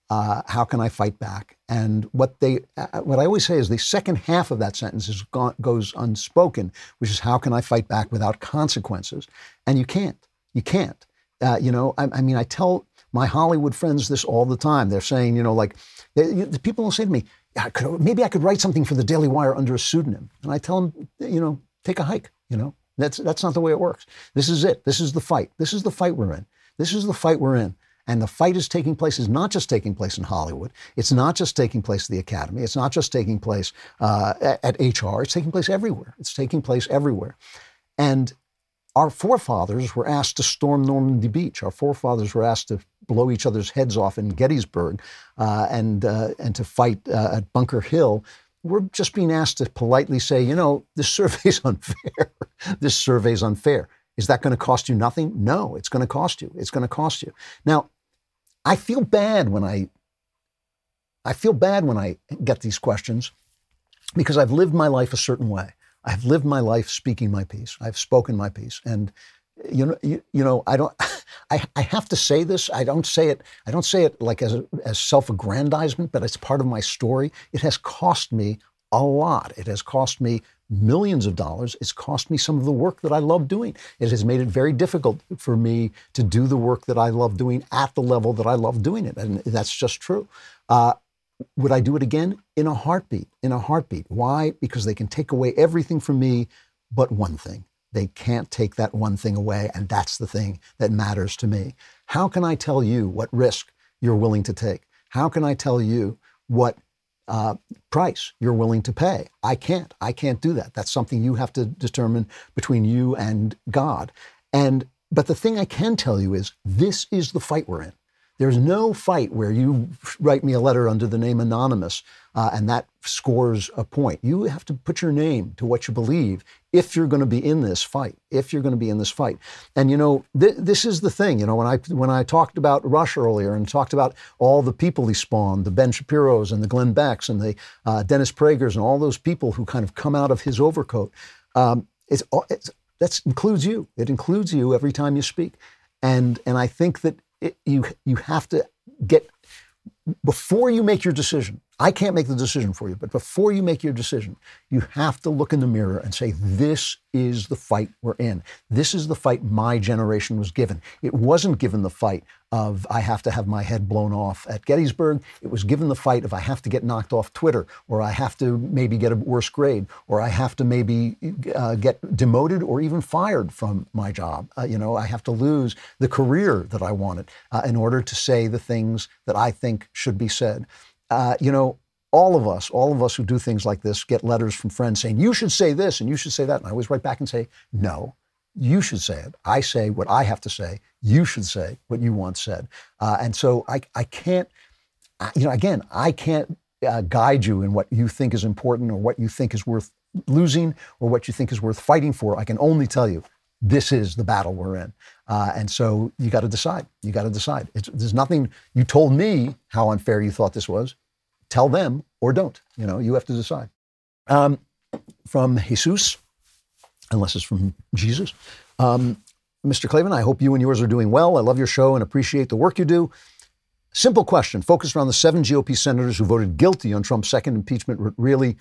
uh, how can I fight back? And what they, uh, what I always say is the second half of that sentence is go- goes unspoken, which is how can I fight back without consequences? And you can't, you can't. Uh, you know, I, I mean, I tell my Hollywood friends this all the time. They're saying, you know, like, they, you, the people will say to me, I could, maybe I could write something for the Daily Wire under a pseudonym. And I tell them, you know, take a hike, you know, that's that's not the way it works. This is it. This is the fight. This is the fight we're in. This is the fight we're in. And the fight is taking place is not just taking place in Hollywood. It's not just taking place at the academy. It's not just taking place uh, at, at H R. It's taking place everywhere. It's taking place everywhere. And our forefathers were asked to storm Normandy Beach. Our forefathers were asked to blow each other's heads off in Gettysburg uh, and uh, and to fight uh, at Bunker Hill. We're just being asked to politely say, you know, this survey's unfair. This survey's unfair. Is that going to cost you nothing? No, it's going to cost you. It's going to cost you. Now, I feel bad when I, I feel bad when I get these questions because I've lived my life a certain way. I've lived my life speaking my piece. I've spoken my piece. And, you know, you, you know, I don't, I, I have to say this. I don't say it. I don't say it like as a, as self-aggrandizement, but it's part of my story. It has cost me a lot. It has cost me millions of dollars. It's cost me some of the work that I love doing. It has made it very difficult for me to do the work that I love doing at the level that I love doing it. And that's just true. Uh, would I do it again? In a heartbeat, in a heartbeat. Why? Because they can take away everything from me, but one thing. They can't take that one thing away, and that's the thing that matters to me. How can I tell you what risk you're willing to take? How can I tell you what uh, price you're willing to pay? I can't. I can't do that. That's something you have to determine between you and God. And but the thing I can tell you is this is the fight we're in. There's no fight where you write me a letter under the name Anonymous uh, and that scores a point. You have to put your name to what you believe if you're going to be in this fight, if you're going to be in this fight. And, you know, th- this is the thing. You know, when I when I talked about Rush earlier and talked about all the people he spawned, the Ben Shapiros and the Glenn Becks and the uh, Dennis Pragers and all those people who kind of come out of his overcoat, um, it's, it's that includes you. It includes you every time you speak. And and I think that It, you you have to get, before you make your decision, I can't make the decision for you, but before you make your decision, you have to look in the mirror and say, this is the fight we're in. This is the fight my generation was given. It wasn't given the fight of I have to have my head blown off at Gettysburg. It was given the fight of I have to get knocked off Twitter, or I have to maybe get a worse grade, or I have to maybe uh, get demoted or even fired from my job. Uh, you know, I have to lose the career that I wanted uh, in order to say the things that I think should be said. Uh, you know, all of us, all of us who do things like this get letters from friends saying, you should say this and you should say that. And I always write back and say, no, you should say it. I say what I have to say. You should say what you once said. Uh, and so I, I can't, I, you know, again, I can't uh, guide you in what you think is important or what you think is worth losing or what you think is worth fighting for. I can only tell you, this is the battle we're in. Uh, and so you got to decide. You got to decide. It's, there's nothing, you told me how unfair you thought this was. Tell them or don't. You know, you have to decide. Um, from Jesus, unless it's from Jesus. Um, Mister Klavan, I hope you and yours are doing well. I love your show and appreciate the work you do. Simple question, focused around the seven G O P senators who voted guilty on Trump's second impeachment really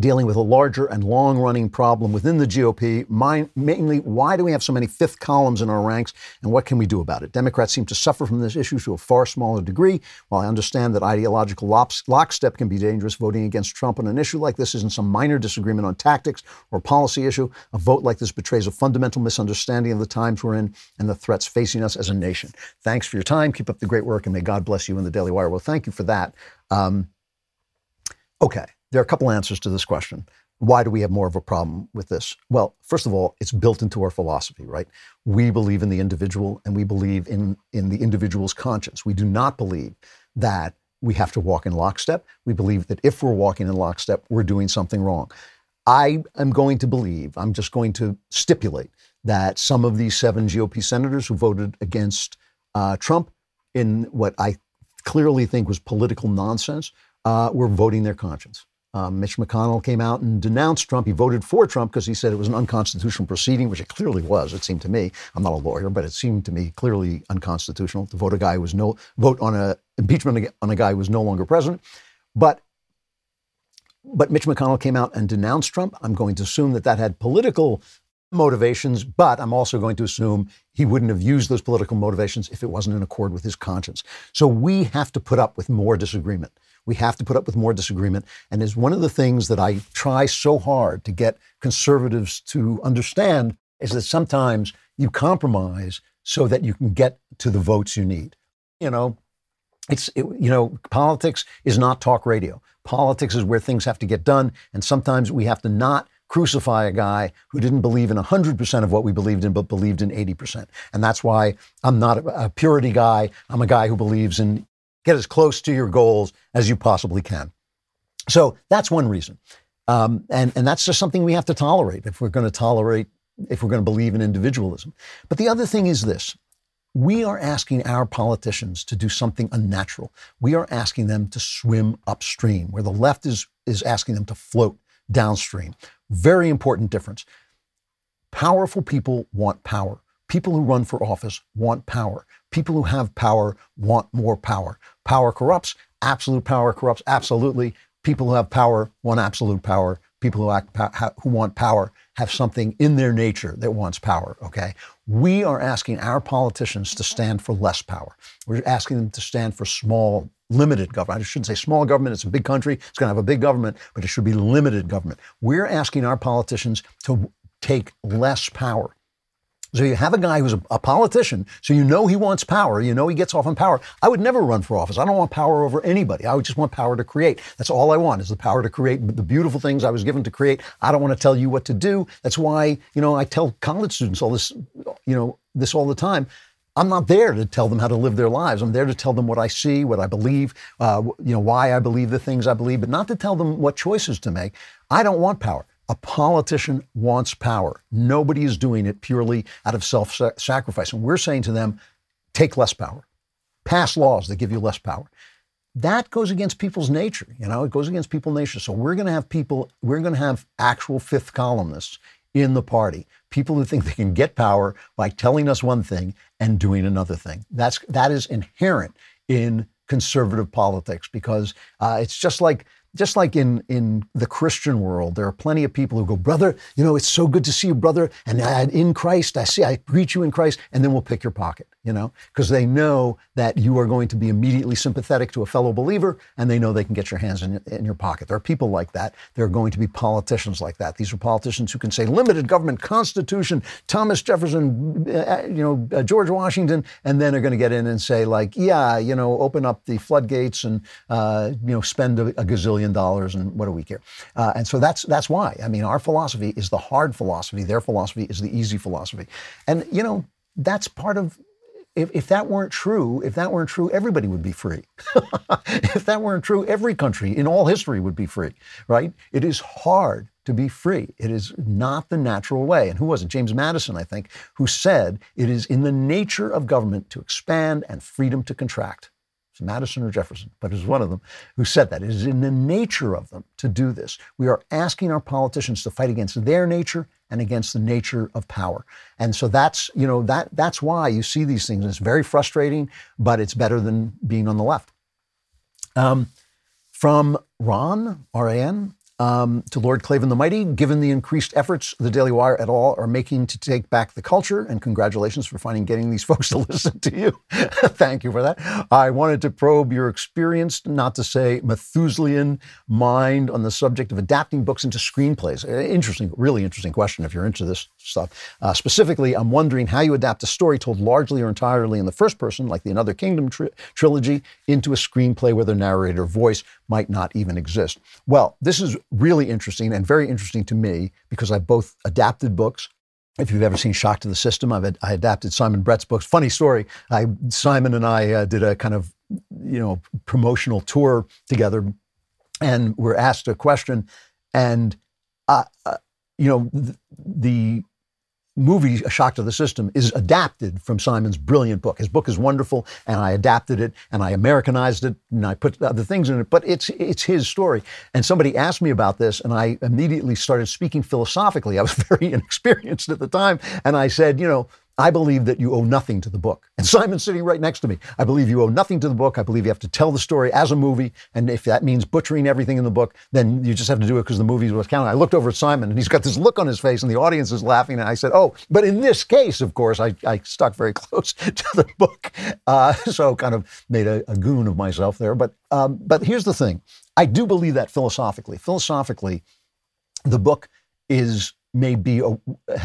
dealing with a larger and long-running problem within the G O P, my, mainly why do we have so many fifth columns in our ranks, and what can we do about it? Democrats seem to suffer from this issue to a far smaller degree. While I understand that ideological lockstep can be dangerous, voting against Trump on an issue like this isn't some minor disagreement on tactics or policy issue. A vote like this betrays a fundamental misunderstanding of the times we're in and the threats facing us as a nation. Thanks for your time. Keep up the great work, and may God bless you and the Daily Wire. Well, thank you for that. Um, okay. There are a couple answers to this question. Why do we have more of a problem with this? Well, first of all, it's built into our philosophy, right? We believe in the individual, and we believe in, in the individual's conscience. We do not believe that we have to walk in lockstep. We believe that if we're walking in lockstep, we're doing something wrong. I am going to believe, I'm just going to stipulate that some of these seven G O P senators who voted against uh, Trump in what I clearly think was political nonsense uh, were voting their conscience. Uh, Mitch McConnell came out and denounced Trump. He voted for Trump because he said it was an unconstitutional proceeding, which it clearly was, it seemed to me. I'm not a lawyer, but it seemed to me clearly unconstitutional to vote a guy who was no vote on a impeachment on a guy who was no longer president. But but Mitch McConnell came out and denounced Trump. I'm going to assume that that had political motivations, but I'm also going to assume he wouldn't have used those political motivations if it wasn't in accord with his conscience. So we have to put up with more disagreement. We have to put up with more disagreement. And it's one of the things that I try so hard to get conservatives to understand is that sometimes you compromise so that you can get to the votes you need. You know, it's, it, you know, politics is not talk radio. Politics is where things have to get done. And sometimes we have to not crucify a guy who didn't believe in one hundred percent of what we believed in, but believed in eighty percent. And that's why I'm not a, a purity guy. I'm a guy who believes in get as close to your goals as you possibly can. So that's one reason. Um, and, and that's just something we have to tolerate if we're going to tolerate, if we're going to believe in individualism. But the other thing is this. We are asking our politicians to do something unnatural. We are asking them to swim upstream, where the left is, is asking them to float downstream. Very important difference. Powerful people want power. People who run for office want power. People who have power want more power. Power corrupts. Absolute power corrupts. Absolutely. People who have power want absolute power. People who, act, who want power have something in their nature that wants power, okay? We are asking our politicians to stand for less power. We're asking them to stand for small, limited government. I shouldn't say small government. It's a big country. It's going to have a big government, but it should be limited government. We're asking our politicians to take less power. So you have a guy who's a, a politician, so you know he wants power. You know he gets off on power. I would never run for office. I don't want power over anybody. I would just want power to create. That's all I want is the power to create the beautiful things I was given to create. I don't want to tell you what to do. That's why, you know, I tell college students all this, you know, this all the time. I'm not there to tell them how to live their lives. I'm there to tell them what I see, what I believe, uh, you know, why I believe the things I believe, but not to tell them what choices to make. I don't want power. A politician wants power. Nobody is doing it purely out of self-sacrifice. And we're saying to them, take less power. Pass laws that give you less power. That goes against people's nature. You know, it goes against people's nature. So we're going to have people, we're going to have actual fifth columnists in the party. People who think they can get power by telling us one thing and doing another thing. That's, that is inherent in conservative politics because uh, it's just like, Just like in, in the Christian world, there are plenty of people who go, brother, you know, it's so good to see you, brother. And I, in Christ, I see, I greet you in Christ. And then we'll pick your pocket, you know, because they know that you are going to be immediately sympathetic to a fellow believer. And they know they can get your hands in, in your pocket. There are people like that. There are going to be politicians like that. These are politicians who can say limited government, Constitution, Thomas Jefferson, uh, you know, uh, George Washington, and then are going to get in and say like, yeah, you know, open up the floodgates and, uh, you know, spend a, a gazillion dollars and what do we care? Uh, and so that's that's why. I mean, our philosophy is the hard philosophy. Their philosophy is the easy philosophy. And, you know, that's part of, if, if that weren't true, if that weren't true, everybody would be free. If that weren't true, every country in all history would be free, right? It is hard to be free. It is not the natural way. And who was it? James Madison, I think, who said it is in the nature of government to expand and freedom to contract. Madison or Jefferson, but it was one of them who said that. It is in the nature of them to do this. We are asking our politicians to fight against their nature and against the nature of power. And so that's, you know, that that's why you see these things. And it's very frustrating, but it's better than being on the left. Um, from Ron, R A N, um, to Lord Klavan the Mighty, given the increased efforts the Daily Wire et al. Are making to take back the culture, and congratulations for finally getting these folks to listen to you. Thank you for that. I wanted to probe your experienced, not to say Methuselian, mind on the subject of adapting books into screenplays. Interesting, really interesting question if you're into this stuff. Uh, specifically, I'm wondering how you adapt a story told largely or entirely in the first person, like the Another Kingdom tri- trilogy, into a screenplay where the narrator voice might not even exist. Well, this is really interesting and very interesting to me because I both adapted books. If you've ever seen Shock to the System, I've ad- I adapted Simon Brett's books. Funny story, I, Simon and I uh, did a kind of, you know, promotional tour together, and were asked a question, and, uh, uh, you know, th- the movie A Shock to the System is adapted from Simon's brilliant book. His book is wonderful, and I adapted it, and I Americanized it, and I put other things in it, but it's it's his story. And somebody asked me about this, and I immediately started speaking philosophically. I was very inexperienced at the time, and I said, you know, I believe that you owe nothing to the book. And Simon's sitting right next to me. I believe you owe nothing to the book. I believe you have to tell the story as a movie. And if that means butchering everything in the book, then you just have to do it because the movie is what's counting. I looked over at Simon, and he's got this look on his face, and the audience is laughing. And I said, oh, but in this case, of course, I, I stuck very close to the book. Uh, so kind of made a, a goon of myself there. But um, but here's the thing. I do believe that philosophically. Philosophically, the book is... may be a,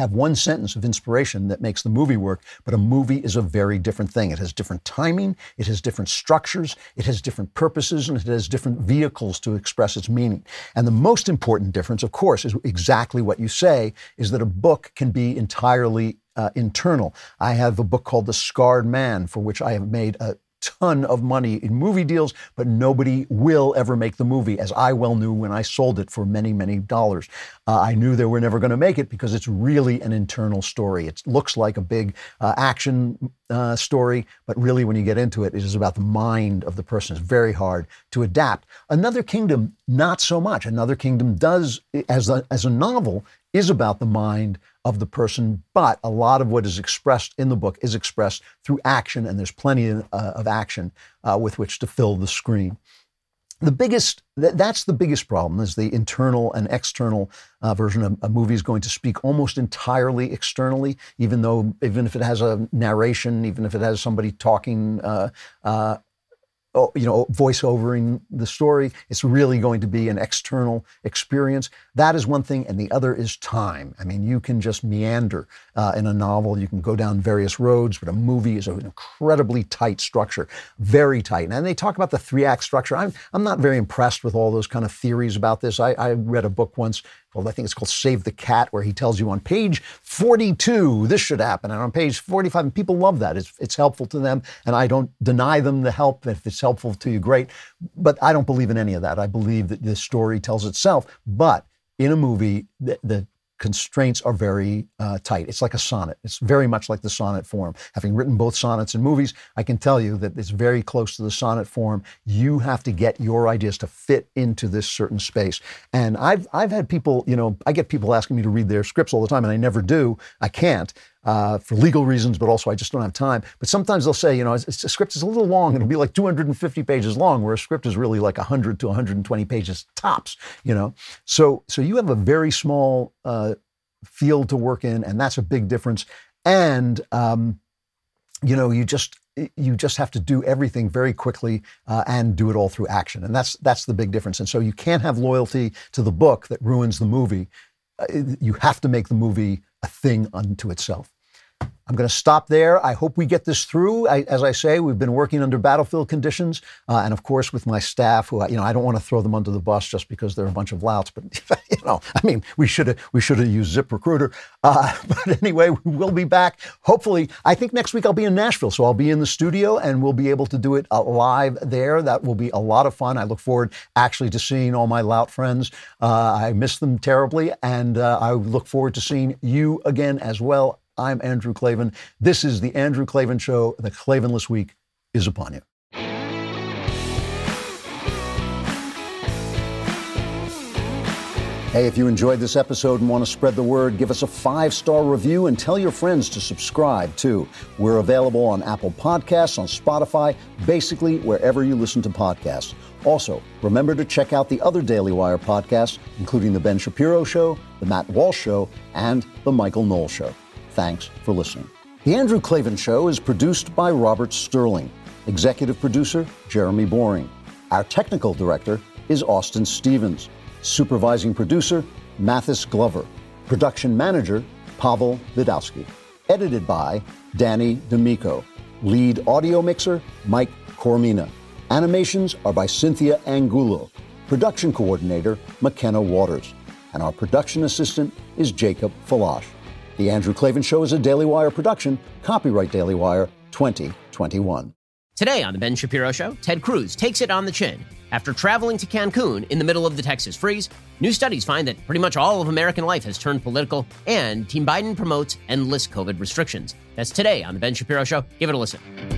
have one sentence of inspiration that makes the movie work, but a movie is a very different thing. It has different timing, it has different structures, it has different purposes, and it has different vehicles to express its meaning. And the most important difference, of course, is exactly what you say, is that a book can be entirely uh, internal. I have a book called The Scarred Man, for which I have made a ton of money in movie deals, but nobody will ever make the movie, as I well knew when I sold it for many, many dollars. Uh, I knew they were never going to make it because it's really an internal story. It looks like a big uh, action uh, story, but really when you get into it, it is about the mind of the person. It's very hard to adapt. Another Kingdom, not so much. Another Kingdom does, as a, as a novel, is about the mind of the person, but a lot of what is expressed in the book is expressed through action, and there's plenty of, uh, of action uh, with which to fill the screen. The biggest, th- that's the biggest problem, is the internal and external uh, version of a movie is going to speak almost entirely externally, even though, even if it has a narration, even if it has somebody talking, uh, uh, oh, you know, voice-overing the story, it's really going to be an external experience. That is one thing, and the other is time. I mean, you can just meander uh, in a novel. You can go down various roads, but a movie is an incredibly tight structure, very tight. And they talk about the three-act structure. I'm I'm not very impressed with all those kind of theories about this. I, I read a book once, well, I think it's called Save the Cat, where he tells you on page forty-two, this should happen, and on page forty-five, and people love that. It's, it's helpful to them, and I don't deny them the help. If it's helpful to you, great. But I don't believe in any of that. I believe that the story tells itself. But in a movie, the, the constraints are very uh, tight. It's like a sonnet. It's very much like the sonnet form. Having written both sonnets and movies, I can tell you that it's very close to the sonnet form. You have to get your ideas to fit into this certain space. And I've I've had people, you know, I get people asking me to read their scripts all the time, and I never do. I can't. Uh, for legal reasons, but also I just don't have time. But sometimes they'll say, you know, it's, it's, a script is a little long. It'll be like two hundred fifty pages long, where a script is really like one hundred to one hundred twenty pages tops, you know. So so you have a very small uh, field to work in, and that's a big difference. And, um, you know, you just you just have to do everything very quickly uh, and do it all through action. And that's that's the big difference. And so you can't have loyalty to the book that ruins the movie. You have to make the movie a thing unto itself. I'm going to stop there. I hope we get this through. I, as I say, we've been working under battlefield conditions, uh, and of course with my staff, who I, you know, I don't want to throw them under the bus just because they're a bunch of louts. But you know, I mean, we should have we should have used ZipRecruiter. Uh, but anyway, we will be back. Hopefully, I think next week I'll be in Nashville, so I'll be in the studio, and we'll be able to do it uh, live there. That will be a lot of fun. I look forward actually to seeing all my lout friends. Uh, I miss them terribly, and uh, I look forward to seeing you again as well. I'm Andrew Klavan. This is The Andrew Klavan Show. The Klavanless Week is upon you. Hey, if you enjoyed this episode and want to spread the word, give us a five-star review and tell your friends to subscribe, too. We're available on Apple Podcasts, on Spotify, basically wherever you listen to podcasts. Also, remember to check out the other Daily Wire podcasts, including The Ben Shapiro Show, The Matt Walsh Show, and The Michael Knowles Show. Thanks for listening. The Andrew Klavan Show is produced by Robert Sterling. Executive producer, Jeremy Boring. Our technical director is Austin Stevens. Supervising producer, Mathis Glover. Production manager, Pavel Vidowski. Edited by Danny D'Amico. Lead audio mixer, Mike Cormina. Animations are by Cynthia Angulo. Production coordinator, McKenna Waters. And our production assistant is Jacob Falash. The Andrew Klavan Show is a Daily Wire production. Copyright Daily Wire twenty twenty-one. Today on The Ben Shapiro Show, Ted Cruz takes it on the chin. After traveling to Cancun in the middle of the Texas freeze, new studies find that pretty much all of American life has turned political, and Team Biden promotes endless COVID restrictions. That's today on The Ben Shapiro Show. Give it a listen.